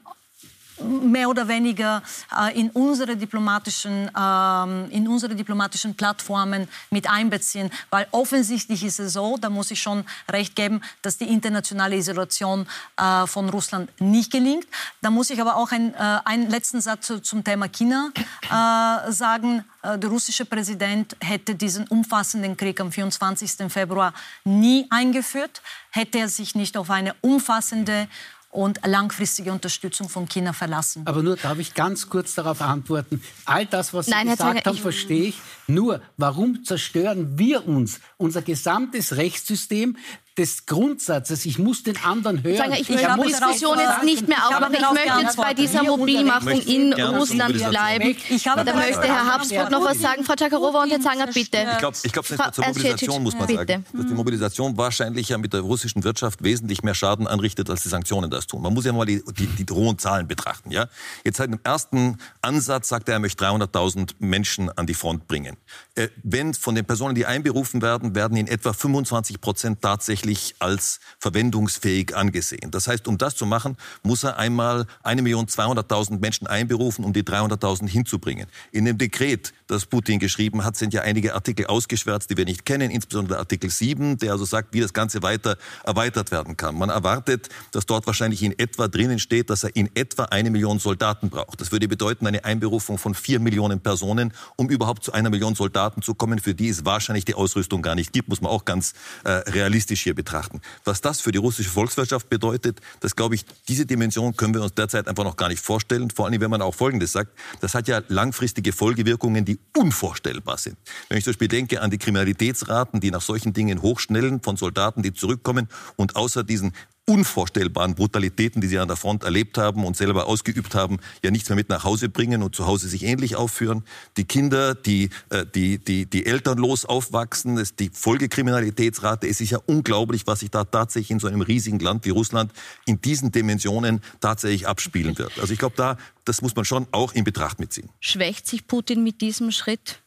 mehr oder weniger äh, in unsere diplomatischen, ähm, in unsere diplomatischen Plattformen mit einbeziehen. Weil offensichtlich ist es so, da muss ich schon recht geben, dass die internationale Isolation äh, von Russland nicht gelingt. Da muss ich aber auch ein, äh, einen letzten Satz zum Thema China äh, sagen. Der russische Präsident hätte diesen umfassenden Krieg am vierundzwanzigsten Februar nie eingeführt, hätte er sich nicht auf eine umfassende und langfristige Unterstützung von China verlassen. Aber nur darf ich ganz kurz darauf antworten. All das, was Sie Nein, gesagt Zanger, haben, ich verstehe ich. Nur, warum zerstören wir uns, unser gesamtes Rechtssystem, des Grundsatzes, ich muss den anderen hören. Zanger, ich, ich möchte die Diskussion jetzt nicht mehr aufmachen. Ich, ich möchte jetzt bei dieser Mobilmachung in Russland bleiben. Ich habe da möchte Herr Habsburg noch was sagen. Frau Tschakarova und Herr Zanger, bitte. Ich glaube, ich glaub, zur Mobilisation muss man sagen, dass die Mobilisation wahrscheinlich ja mit der russischen Wirtschaft wesentlich mehr Schaden anrichtet, als die Sanktionen das tun. Man muss ja mal die, die, die rohen Zahlen betrachten. Ja? Jetzt halt im ersten Ansatz sagt er, er möchte dreihunderttausend Menschen an die Front bringen. Äh, wenn von den Personen, die einberufen werden, werden in etwa fünfundzwanzig Prozent tatsächlich als verwendungsfähig angesehen. Das heißt, um das zu machen, muss er einmal eine Million zweihunderttausend Menschen einberufen, um die dreihunderttausend hinzubringen. In dem Dekret, das Putin geschrieben hat, sind ja einige Artikel ausgeschwärzt, die wir nicht kennen, insbesondere Artikel sieben, der also sagt, wie das Ganze weiter erweitert werden kann. Man erwartet, dass dort wahrscheinlich in etwa drinnen steht, dass er in etwa eine Million Soldaten braucht. Das würde bedeuten, eine Einberufung von vier Millionen Personen, um überhaupt zu einer Million Soldaten zu kommen, für die es wahrscheinlich die Ausrüstung gar nicht gibt, muss man auch ganz äh, realistisch hier betrachten. Was das für die russische Volkswirtschaft bedeutet, das glaube ich, diese Dimension können wir uns derzeit einfach noch gar nicht vorstellen. Vor allem, wenn man auch Folgendes sagt, das hat ja langfristige Folgewirkungen, die unvorstellbar sind. Wenn ich zum Beispiel denke an die Kriminalitätsraten, die nach solchen Dingen hochschnellen, von Soldaten, die zurückkommen und außer diesen unvorstellbaren Brutalitäten, die sie an der Front erlebt haben und selber ausgeübt haben, ja nichts mehr mit nach Hause bringen und zu Hause sich ähnlich aufführen. Die Kinder, die, äh, die, die, die elternlos aufwachsen, die Folgekriminalitätsrate, es ist ja unglaublich, was sich da tatsächlich in so einem riesigen Land wie Russland in diesen Dimensionen tatsächlich abspielen wird. Also ich glaube, da, das muss man schon auch in Betracht mitziehen. Schwächt sich Putin mit diesem Schritt?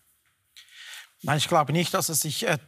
Nein, ich glaube nicht, dass er sich äh,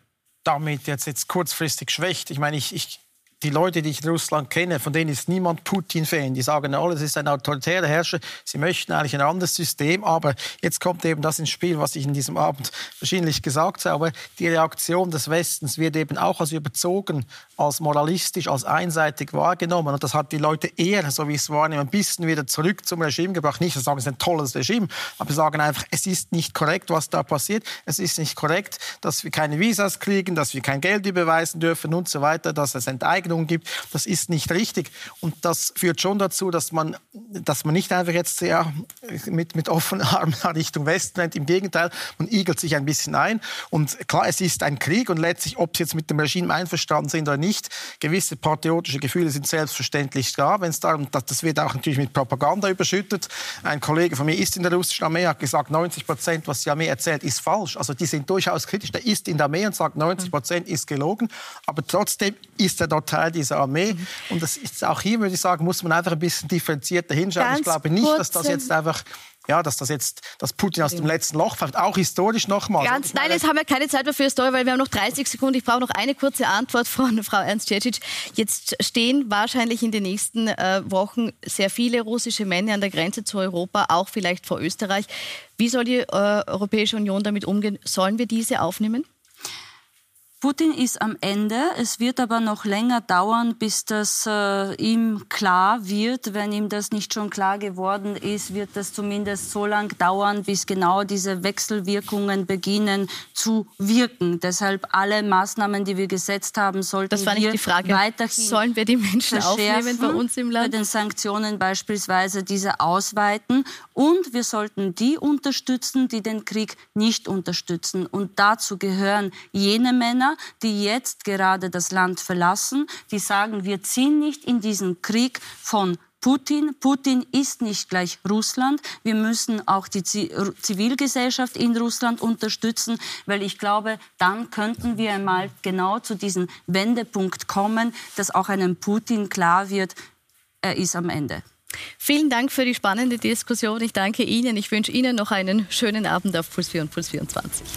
damit jetzt, jetzt kurzfristig schwächt. Ich meine, ich... ich die Leute, die ich in Russland kenne, von denen ist niemand Putin-Fan. Die sagen, alles ist ein autoritärer Herrscher. Sie möchten eigentlich ein anderes System. Aber jetzt kommt eben das ins Spiel, was ich in diesem Abend wahrscheinlich gesagt habe. Die Reaktion des Westens wird eben auch als überzogen, als moralistisch, als einseitig wahrgenommen. Und das hat die Leute eher, so wie ich es wahrnehme, ein bisschen wieder zurück zum Regime gebracht. Nicht, dass sie sagen, es ist ein tolles Regime, aber sie sagen einfach, es ist nicht korrekt, was da passiert. Es ist nicht korrekt, dass wir keine Visas kriegen, dass wir kein Geld überweisen dürfen und so weiter, dass es Enteignungen gibt. Das ist nicht richtig. Und das führt schon dazu, dass man, dass man nicht einfach jetzt ja, mit, mit offenen Armen Richtung Westen rennt. Im Gegenteil, man igelt sich ein bisschen ein. Und klar, es ist ein Krieg und letztlich, ob sie jetzt mit dem Regime einverstanden sind oder nicht, gewisse patriotische Gefühle sind selbstverständlich da. Wenn es darum, das wird auch natürlich mit Propaganda überschüttet. Ein Kollege von mir ist in der russischen Armee, hat gesagt, neunzig Prozent, was die Armee erzählt, ist falsch. Also die sind durchaus kritisch. Der ist in der Armee und sagt, neunzig Prozent ist gelogen. Aber trotzdem ist er dort Teil dieser Armee. Mhm. Und das ist auch hier, würde ich sagen, muss man einfach ein bisschen differenzierter hinschauen. Ganz ich glaube nicht, dass das jetzt einfach... Ja, dass das jetzt, dass Putin aus dem letzten Loch fällt, auch historisch nochmal. Ganz, nein, jetzt haben wir keine Zeit mehr für Historie, weil wir haben noch dreißig Sekunden. Ich brauche noch eine kurze Antwort von Frau Ernst-Cecic. Jetzt stehen wahrscheinlich in den nächsten äh, Wochen sehr viele russische Männer an der Grenze zu Europa, auch vielleicht vor Österreich. Wie soll die äh, Europäische Union damit umgehen? Sollen wir diese aufnehmen? Putin ist am Ende. Es wird aber noch länger dauern, bis das äh, ihm klar wird. Wenn ihm das nicht schon klar geworden ist, wird das zumindest so lang dauern, bis genau diese Wechselwirkungen beginnen zu wirken. Deshalb alle Maßnahmen, die wir gesetzt haben, sollten das war nicht wir die Frage. Weiterhin sollen wir die Menschen aufnehmen bei uns im Land? Bei den Sanktionen beispielsweise diese ausweiten. Und wir sollten die unterstützen, die den Krieg nicht unterstützen. Und dazu gehören jene Männer, die jetzt gerade das Land verlassen, die sagen, wir ziehen nicht in diesen Krieg von Putin. Putin ist nicht gleich Russland. Wir müssen auch die Zivilgesellschaft in Russland unterstützen, weil ich glaube, dann könnten wir einmal genau zu diesem Wendepunkt kommen, dass auch einem Putin klar wird, er ist am Ende. Vielen Dank für die spannende Diskussion. Ich danke Ihnen. Ich wünsche Ihnen noch einen schönen Abend auf Puls vier und Puls vierundzwanzig.